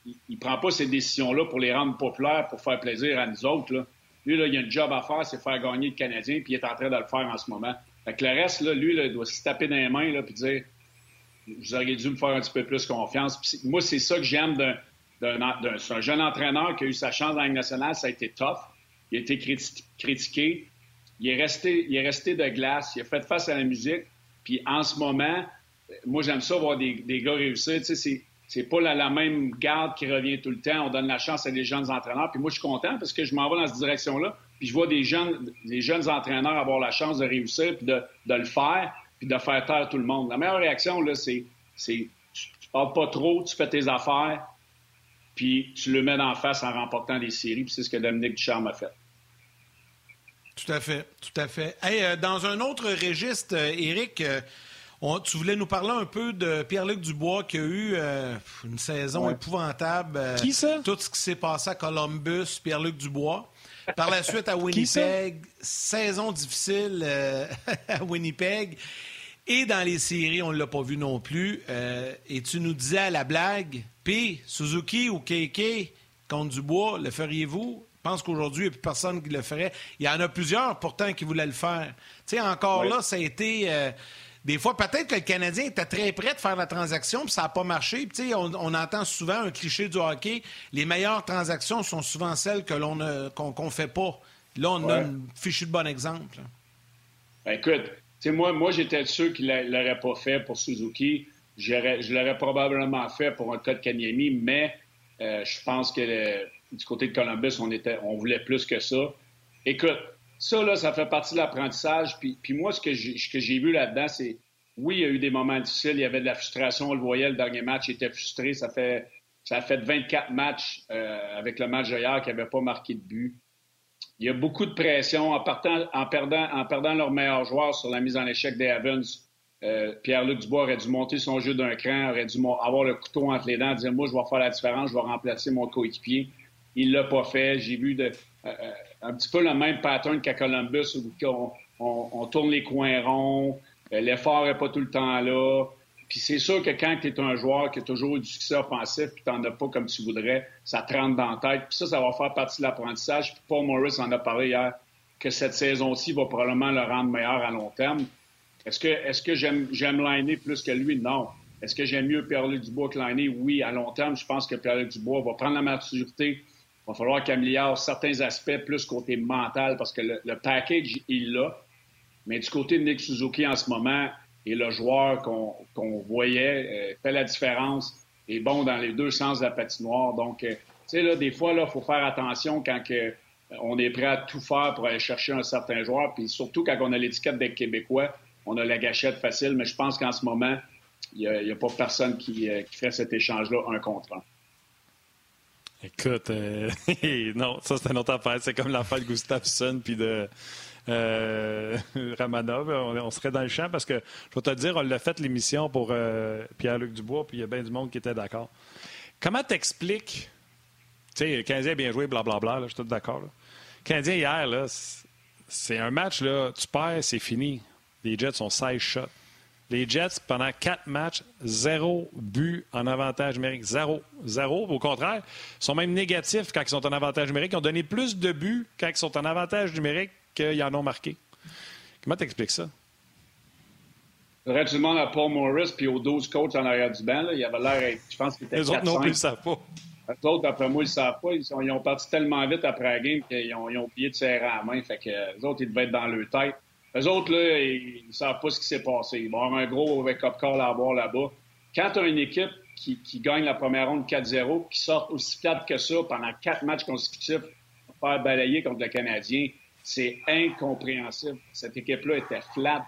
il prend pas ces décisions-là pour les rendre populaires, pour faire plaisir à nous autres, là. Lui, là, il y a un job à faire, c'est faire gagner le Canadien, puis il est en train de le faire en ce moment. Fait que le reste, là, lui, là, il doit se taper dans les mains, là, puis dire « Vous auriez dû me faire un petit peu plus confiance. » Moi, c'est ça que j'aime d'un jeune entraîneur qui a eu sa chance dans la Ligue nationale. Ça a été tough. Il a été critiqué. Il est resté de glace. Il a fait face à la musique. Puis en ce moment, moi, j'aime ça voir des gars réussir. Tu sais, c'est pas la même garde qui revient tout le temps. On donne la chance à des jeunes entraîneurs. Puis moi, je suis content parce que je m'en vais dans cette direction-là. Puis je vois des jeunes entraîneurs avoir la chance de réussir, puis de le faire, puis de faire taire tout le monde. La meilleure réaction, là, c'est tu parles pas trop, tu fais tes affaires, puis tu le mets en face en remportant des séries. Puis c'est ce que Dominique Ducharme a fait. Tout à fait, tout à fait. Hey, dans un autre registre, Éric... tu voulais nous parler un peu de Pierre-Luc Dubois qui a eu une saison épouvantable. Qui ça? Tout ce qui s'est passé à Columbus, Pierre-Luc Dubois. Par la suite à Winnipeg, saison difficile à Winnipeg. Et dans les séries, on ne l'a pas vu non plus. Et tu nous disais à la blague, P, Suzuki ou KK, contre Dubois, le feriez-vous? Je pense qu'aujourd'hui, il n'y a plus personne qui le ferait. Il y en a plusieurs, pourtant, qui voulaient le faire. Tu sais, encore oui. Là, ça a été... Des fois, peut-être que le Canadien était très prêt de faire la transaction, puis ça n'a pas marché. Puis, on entend souvent un cliché du hockey. Les meilleures transactions sont souvent celles que qu'on ne fait pas. Là, on a un fichu de bon exemple. Ben, écoute, moi j'étais de ceux qui ne l'auraient pas fait pour Suzuki. Je l'aurais probablement fait pour un cas de Kanyemi, mais je pense que du côté de Columbus, on voulait plus que ça. Écoute, ça, là, ça fait partie de l'apprentissage. Puis moi, ce que j'ai vu là-dedans, c'est... Oui, il y a eu des moments difficiles. Il y avait de la frustration. On le voyait, le dernier match, il était frustré. Ça a fait 24 matchs avec le match d'hier qui n'avait pas marqué de but. Il y a beaucoup de pression en perdant leur meilleur joueur sur la mise en échec des Evans. Pierre-Luc Dubois aurait dû monter son jeu d'un cran, aurait dû avoir le couteau entre les dents, dire « Moi, je vais faire la différence, je vais remplacer mon coéquipier. » Il ne l'a pas fait. J'ai vu un petit peu le même pattern qu'à Columbus, où on tourne les coins ronds, l'effort n'est pas tout le temps là. Puis c'est sûr que quand tu es un joueur qui a toujours eu du succès offensif puis tu n'en as pas comme tu voudrais, ça te rentre dans la tête. Puis ça va faire partie de l'apprentissage. Puis Paul Maurice en a parlé hier, que cette saison-ci va probablement le rendre meilleur à long terme. Est-ce que j'aime Laine plus que lui? Non. Est-ce que j'aime mieux Pierre-Luc Dubois que Laine? Oui, à long terme, je pense que Pierre-Luc Dubois va prendre la maturité. Il va falloir qu'il améliore certains aspects plus côté mental parce que le package, il l'a. Mais du côté de Nick Suzuki en ce moment, et le joueur qu'on voyait fait la différence, est bon dans les deux sens de la patinoire. Donc, tu sais, là, des fois, il faut faire attention quand on est prêt à tout faire pour aller chercher un certain joueur. Puis surtout quand on a l'étiquette des Québécois, on a la gâchette facile. Mais je pense qu'en ce moment, il n'y a pas personne qui fait cet échange-là un contre un. Écoute, non, ça, c'est une autre affaire. C'est comme l'affaire de Gustafsson puis de Ramanov. On serait dans le champ parce que, je vais te dire, on l'a fait l'émission pour Pierre-Luc Dubois puis il y a bien du monde qui était d'accord. Comment t'expliques... Tu sais, le Canadien a bien joué, blablabla, je suis tout d'accord. Le Canadien, hier, là, c'est un match, là, tu perds, c'est fini. Les Jets ont 16 shots. Les Jets, pendant 4 matchs, 0 but en avantage numérique. 0. 0. Au contraire, ils sont même négatifs quand ils sont en avantage numérique. Ils ont donné plus de buts quand ils sont en avantage numérique qu'ils en ont marqué. Comment t'expliques ça? Je dirais tout le monde à Paul Maurice puis aux 12 coachs en arrière du banc. Là. Il avait l'air... Je pense qu'il était 4-5. Les autres non plus ne le savent pas. Les autres, d'après moi, ils ne le savent pas. Ils ont parti tellement vite après la game qu'ils ont oublié de serrer à la main. Fait que les autres, ils devaient être dans leur tête. Eux autres, là, ils ne savent pas ce qui s'est passé. Ils vont avoir un gros wake-up call à avoir là-bas. Quand tu as une équipe qui gagne la première ronde 4-0, qui sort aussi plate que ça pendant 4 matchs consécutifs, faire balayer contre le Canadien, c'est incompréhensible. Cette équipe-là était flat.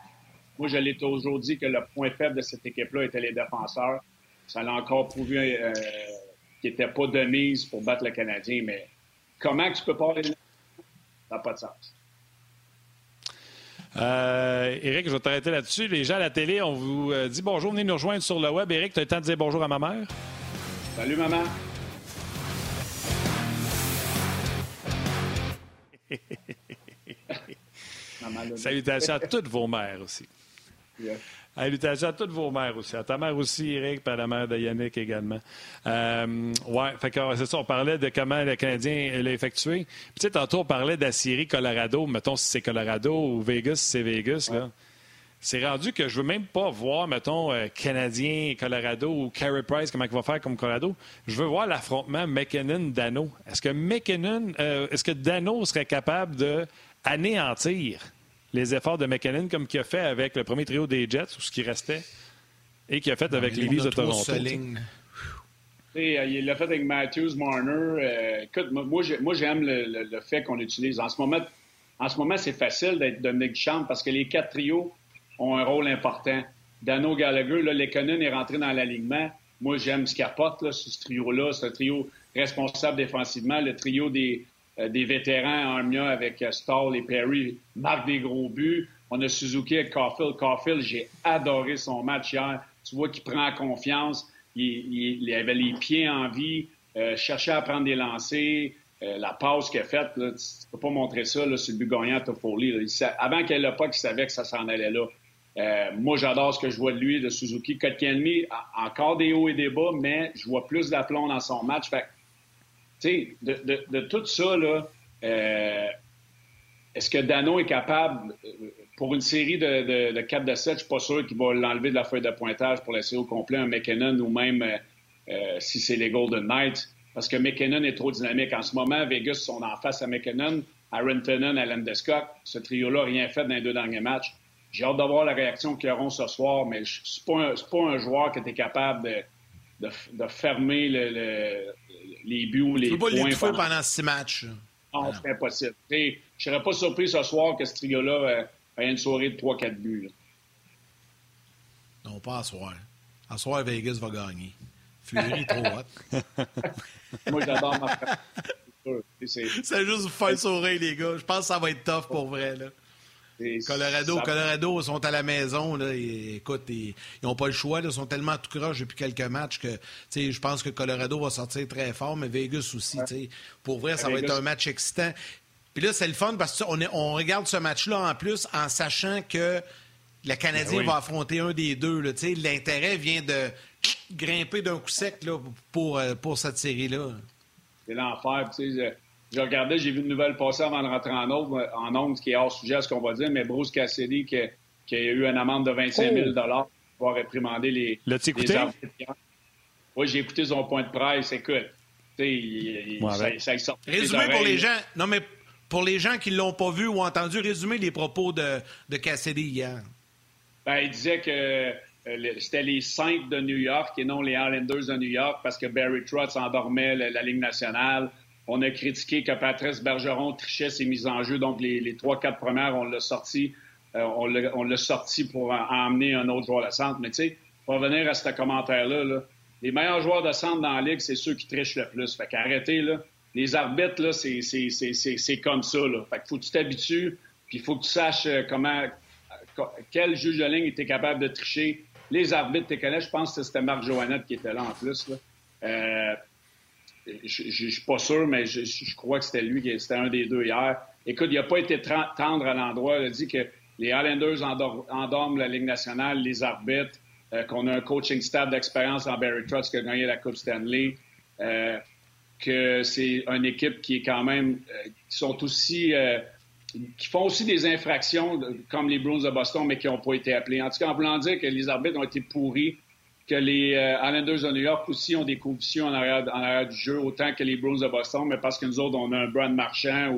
Moi, je l'ai toujours dit que le point faible de cette équipe-là était les défenseurs. Ça l'a encore prouvé qu'ils n'étaient pas de mise pour battre le Canadien. Mais comment tu peux pas... Ça n'a pas de sens. Éric, je vais t'arrêter là-dessus. Les gens à la télé, on vous dit bonjour, venez nous rejoindre sur le web. Éric, tu as le temps de dire bonjour à ma mère? Salut, maman! Salutations à toutes vos mères aussi. Yeah. Salutations à toutes vos mères aussi. À ta mère aussi, Éric, puis à la mère de Yannick également. Fait que c'est ça, on parlait de comment le Canadien l'a effectué. Puis tu sais, tantôt, on parlait d'Assyrie, Colorado. Mettons, si c'est Colorado ou Vegas, si c'est Vegas, là. C'est rendu que je veux même pas voir, mettons, Canadien, Colorado ou Carey Price, comment il va faire comme Colorado. Je veux voir l'affrontement McKinnon-Danault. Est-ce que Danault serait capable d'anéantir les efforts de McKinnon comme qu'il a fait avec le premier trio des Jets, ou ce qui restait, et qu'il a fait avec les Leafs de Toronto. Il l'a fait avec Matthews, Marner. Écoute, moi, j'aime le fait qu'on utilise. En ce moment, c'est facile d'être Dominique Ducharme parce que les 4 trios ont un rôle important. Danault, Gallagher, là, Lehkonen est rentré dans l'alignement. Moi, j'aime ce qu'il apporte là, sur ce trio-là. C'est un trio responsable défensivement. Le trio des vétérans, Armia avec Stahl et Perry, marquent des gros buts. On a Suzuki avec Caufield. Caufield, j'ai adoré son match hier. Tu vois qu'il prend confiance. Il avait les pieds en vie, cherchait à prendre des lancers. La passe qu'il a faite, tu ne peux pas montrer ça là, sur le but gagnant à Toffoli. Avant qu'elle l'a pas, il savait que ça s'en allait là. Moi, j'adore ce que je vois de lui, de Suzuki. Kotkaniemi, encore des hauts et des bas, mais je vois plus d'aplomb dans son match. Fait Tu sais, de tout ça, là, est-ce que Danault est capable, pour une série de 4 de 7, je ne suis pas sûr qu'il va l'enlever de la feuille de pointage pour laisser au complet un McKinnon ou même si c'est les Golden Knights, parce que McKinnon est trop dynamique. En ce moment, Vegas, on en face à McKinnon, à Rentonen, à Landeskog. Ce trio-là n'a rien fait dans les 2 derniers matchs. J'ai hâte d'avoir la réaction qu'ils auront ce soir, mais c'est pas un joueur qui était capable de fermer les buts ou les points. Tu peux pas l'étouffer pendant 6 matchs. Non, c'est impossible. Et je serais pas surpris ce soir que ce trio-là ait une soirée de 3-4 buts. Là. Non, pas à soir. À soir, Vegas va gagner. Fleury est trop hot. Moi, j'adore ma frère. C'est juste vous faire sourire, les gars. Je pense que ça va être tough pour vrai, là. Colorado sont à la maison, là, et, écoute, ils n'ont pas le choix, là, ils sont tellement tout croche depuis quelques matchs que je pense que Colorado va sortir très fort, mais Vegas aussi. Ouais. Pour vrai, ça va être un match excitant. Puis là, c'est le fun parce qu'on regarde ce match-là en plus en sachant que le Canadien va affronter un des deux. Là, l'intérêt vient de grimper d'un coup sec là, pour cette série-là. C'est l'enfer, tu sais. Je regardais, j'ai vu une nouvelle passer avant de rentrer en ondes, qui est hors sujet à ce qu'on va dire, mais Bruce Cassidy, qui a eu une amende de 25 000 $ pour avoir réprimandé les... L'as-tu écouté? Oui, j'ai écouté son point de presse. Écoute, ça sort. Résumé pour les gens... Non, mais pour les gens qui ne l'ont pas vu ou entendu, résumer les propos de Cassidy hier. Ben, il disait que c'était les Saints de New York et non les Islanders de New York parce que Barry Trotz endormait la Ligue nationale. On a critiqué que Patrice Bergeron trichait ses mises en jeu. Donc, les 3-4 premières, on l'a sorti pour emmener un autre joueur de centre. Mais tu sais, pour revenir à ce commentaire-là, là, les meilleurs joueurs de centre dans la Ligue, c'est ceux qui trichent le plus. Fait qu'arrêtez, là. Les arbitres, là, c'est comme ça, là. Fait qu'il faut que tu t'habitues, puis il faut que tu saches quel juge de ligne était capable de tricher. Les arbitres, tu connais, je pense que c'était Marc Joannette qui était là en plus, là. Je ne suis pas sûr, mais je crois que c'était lui qui était un des deux hier. Écoute, il n'a pas été tendre à l'endroit. Il a dit que les Islanders endorment la Ligue nationale, les arbitres, qu'on a un coaching staff d'expérience en Barry Trotz qui a gagné la Coupe Stanley, que c'est une équipe qui est quand même... qui font aussi des infractions, comme les Bruins de Boston, mais qui n'ont pas été appelés. En tout cas, en voulant dire que les arbitres ont été pourris, que les Islanders de New York aussi ont des conditions en arrière du jeu, autant que les Bruins de Boston, mais parce que nous autres, on a un brand marchand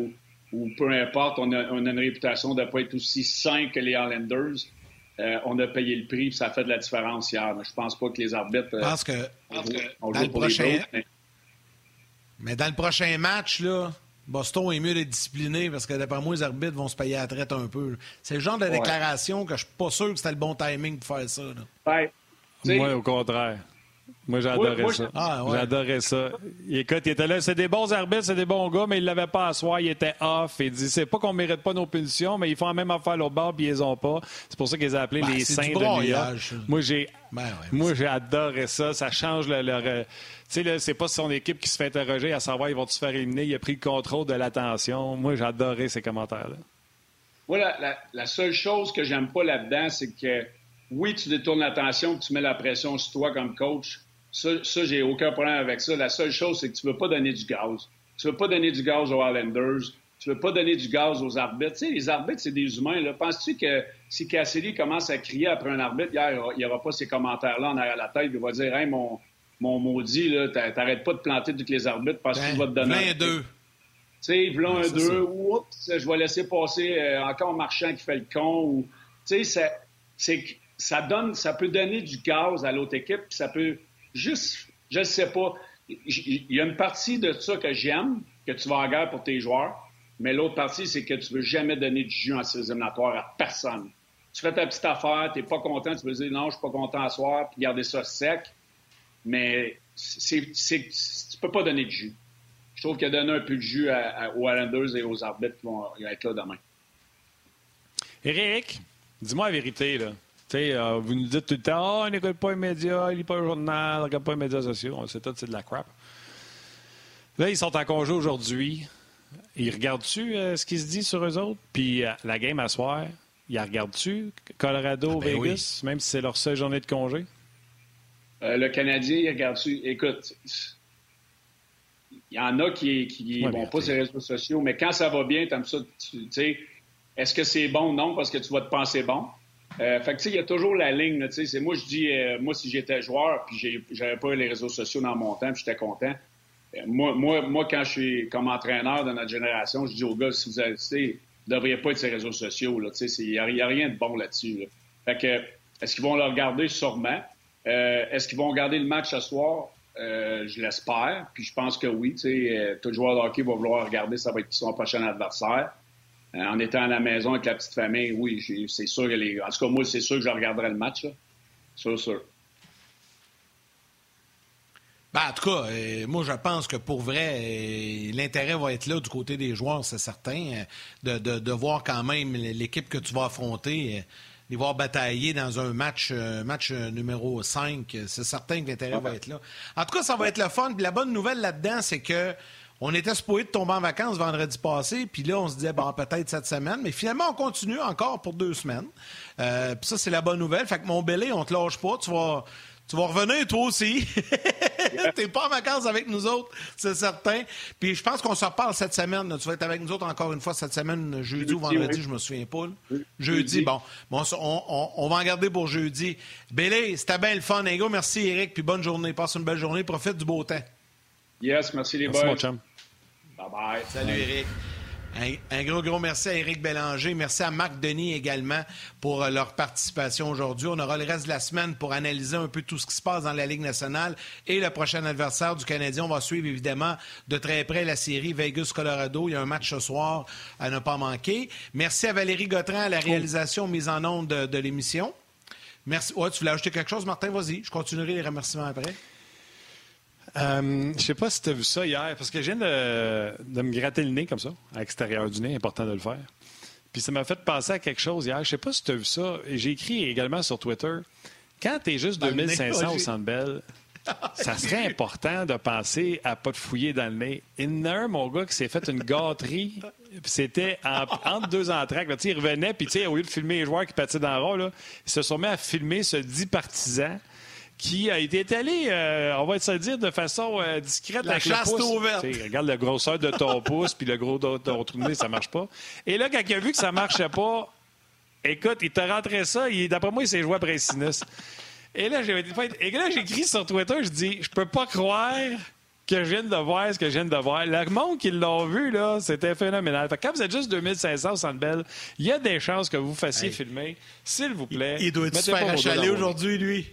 ou peu importe, on a une réputation de ne pas être aussi sain que les Islanders. On a payé le prix, puis ça a fait de la différence hier. Mais je pense pas que les arbitres... Je pense que dans le prochain... Mais dans le prochain match, là, Boston est mieux d'être discipliné parce que d'après moi, les arbitres vont se payer à la traite un peu. C'est le genre de déclaration que je suis pas sûr que c'était le bon timing pour faire ça. Oui. T'sais... Moi, au contraire. Moi, j'adorais ça. J'adorais ça. Écoute, il était là. C'est des bons arbitres, c'est des bons gars, mais il ne l'avait pas à soir. Il était off. Il dit, c'est pas qu'on ne mérite pas nos punitions, mais ils font la même affaire à l'autre bord, puis ils les ont pas. C'est pour ça qu'ils les appelaient les Saints de New York. Moi, j'ai adoré ça. Ça change le... Tu sais, c'est pas son équipe qui se fait interroger à savoir ils vont se faire éliminer. Il a pris le contrôle de l'attention. Moi, j'ai adoré ces commentaires-là. Moi, la seule chose que j'aime pas là-dedans, c'est que oui, tu détournes l'attention, tu mets la pression sur toi comme coach. Ça, j'ai aucun problème avec ça. La seule chose, c'est que tu ne veux pas donner du gaz. Tu ne veux pas donner du gaz aux Islanders. Tu ne veux pas donner du gaz aux arbitres. Tu sais, les arbitres, c'est des humains, là. Penses-tu que si Cassidy commence à crier après un arbitre, hier, il n'y aura pas ces commentaires-là en arrière de la tête. Il va dire, « Hey, mon maudit, là, t'arrêtes pas de planter toutes les arbitres parce que tu vas te donner... » Tu sais, v'là un deux. Oups, je vais laisser passer encore Marchand qui fait le con. Ou... Tu sais, ça peut donner du gaz à l'autre équipe, puis ça peut juste, je ne sais pas, il y a une partie de ça que j'aime, que tu vas en guerre pour tes joueurs, mais l'autre partie, c'est que tu ne veux jamais donner du jus en séries éliminatoires à personne. Tu fais ta petite affaire, tu n'es pas content, tu peux dire non, je ne suis pas content à soir, puis garder ça sec, mais tu ne peux pas donner de jus. Je trouve qu'il y a donné un peu de jus aux Islanders et aux arbitres qui vont être là demain. Éric, dis-moi la vérité, là. Vous nous dites tout le temps, on n'écoute pas les médias, on ne lit pas le journal, on ne regarde pas les médias sociaux, on sait tout, c'est de la crap. Là, ils sont en congé aujourd'hui. Ils regardent-tu ce qui se dit sur eux autres? Puis la game à soir, ils regardent-tu Colorado, Vegas, même si c'est leur seule journée de congé? Le Canadien, ils regardent-tu? Écoute, Il y en a qui vont pas sur les réseaux sociaux, mais quand ça va bien, t'aimes ça, tu sais, est-ce que c'est bon? Non, parce que tu vas te penser bon. Fait que, tu sais, il y a toujours la ligne, tu sais, c'est moi, je dis, moi, si j'étais joueur, puis j'avais pas les réseaux sociaux dans mon temps, puis j'étais content, moi, quand je suis comme entraîneur de notre génération, je dis aux gars, si vous avez, tu sais, vous devriez pas être sur les réseaux sociaux, là, tu sais, il n'y a rien de bon là-dessus, là. Fait que, est-ce qu'ils vont le regarder? Sûrement. Est-ce qu'ils vont regarder le match ce soir? Je l'espère, puis je pense que oui. Tout joueur de hockey va vouloir regarder ça va être son prochain adversaire. En étant à la maison avec la petite famille, oui, c'est sûr que les... En tout cas, moi, c'est sûr que je regarderai le match. Là. Sûr. Ben, en tout cas, moi, je pense que pour vrai, l'intérêt va être là du côté des joueurs, c'est certain, de voir quand même l'équipe que tu vas affronter... les voir batailler dans un match numéro 5, c'est certain que l'intérêt va être là. En tout cas, ça va être le fun. Puis la bonne nouvelle là-dedans, c'est que on était supposé de tomber en vacances vendredi passé, puis là, on se disait, bon, peut-être cette semaine, mais finalement, on continue encore pour 2 semaines. Puis ça, c'est la bonne nouvelle. Fait que mon bélé, on te lâche pas, tu vas revenir toi aussi. T'es pas en vacances avec nous autres, c'est certain. Puis je pense qu'on se reparle cette semaine. Tu vas être avec nous autres encore une fois cette semaine, jeudi ou vendredi, je me souviens pas. Jeudi, bon on va en garder pour jeudi. Bélé, c'était bien le fun, les gars. Merci, Eric, puis bonne journée. Passe une belle journée, profite du beau temps. Yes, merci les boys. Merci, mon chum. Bye-bye. Salut, Eric. Un gros merci à Eric Bélanger. Merci à Marc Denis également pour leur participation aujourd'hui. On aura le reste de la semaine pour analyser un peu tout ce qui se passe dans la Ligue nationale et le prochain adversaire du Canadien. On va suivre évidemment de très près la série Vegas-Colorado. Il y a un match ce soir à ne pas manquer. Merci à Valérie Gautran à la réalisation mise en onde de l'émission. Merci. Ouais, tu voulais ajouter quelque chose, Martin? Vas-y, je continuerai les remerciements après. Je sais pas si tu as vu ça hier, parce que je viens de me gratter le nez comme ça, à l'extérieur du nez, important de le faire. Puis ça m'a fait penser à quelque chose hier. Je sais pas si tu as vu ça. Et j'ai écrit également sur Twitter, quand tu es juste 2500 au Centre Bell, ça serait important de penser à pas te fouiller dans le nez. Il y en a un, mon gars, qui s'est fait une gâterie. Puis c'était entre 2 entraques. Là, il revenait, puis au lieu de filmer les joueurs qui pataient dans le rond, là, ils se sont mis à filmer ce 10 partisans qui a été étalé, on va se le dire, de façon discrète. La chasse est ouverte. Regarde la grosseur de ton pouce, puis le gros de ton trou de nez, ça marche pas. Et là, quand il a vu que ça marchait pas, écoute, il te rentrait ça, d'après moi, il s'est joué après un sinus. Et là, j'ai écrit sur Twitter, je dis, je peux pas croire que je viens de voir ce que je viens de voir. Le monde qui l'a vu, là, c'était phénoménal. Fait que quand vous êtes juste 2500 au Centre Bell, il y a des chances que vous fassiez filmer. S'il vous plaît, il doit être super achalé aujourd'hui, lui.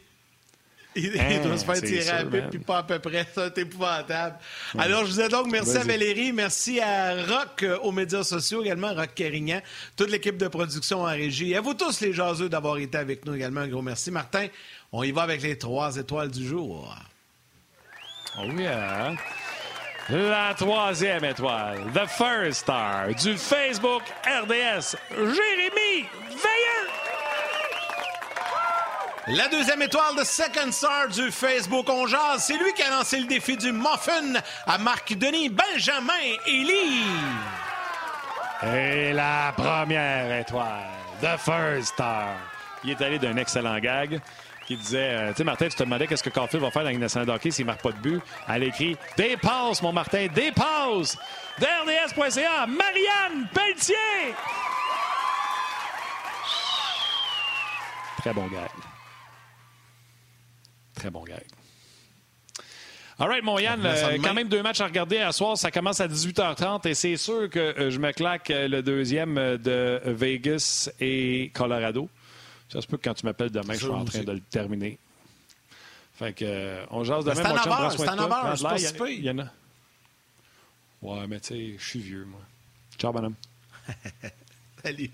Il doit se faire tirer à la pipe, puis pas à peu près. C'est épouvantable. Ouais. Alors, je vous ai donc merci à Valérie, merci à Rock aux médias sociaux également, Rock Carignan, toute l'équipe de production en régie. Et à vous tous, les jaseux, d'avoir été avec nous également. Un gros merci. Martin, on y va avec les 3 étoiles du jour. Oh yeah! La 3e étoile, the first star du Facebook RDS, Jérémy Veillant! La 2e étoile de Second Star du Facebook Ongears, c'est lui qui a lancé le défi du muffin à Marc Denis, Benjamin Élie. Et la 1e étoile, the First Star. Il est allé d'un excellent gag qui disait, tu sais Martin, tu te demandais qu'est-ce que Caufield va faire dans la Ligue nationale de hockey s'il ne marque pas de but. Elle écrit, dépasse mon Martin, dépasse. DRDS.ca, Marianne Pelletier. Très bon gag. Très bon gag. All right, mon Yann, quand même 2 matchs à regarder à soir. Ça commence à 18h30 et c'est sûr que je me claque le 2e de Vegas et Colorado. Ça se peut que quand tu m'appelles demain, je suis en train de le terminer. Fait que on jase demain. C'est en avance, je suis pas si peu. Ouais, mais tu sais, je suis vieux, moi. Ciao, bonhomme. Salut.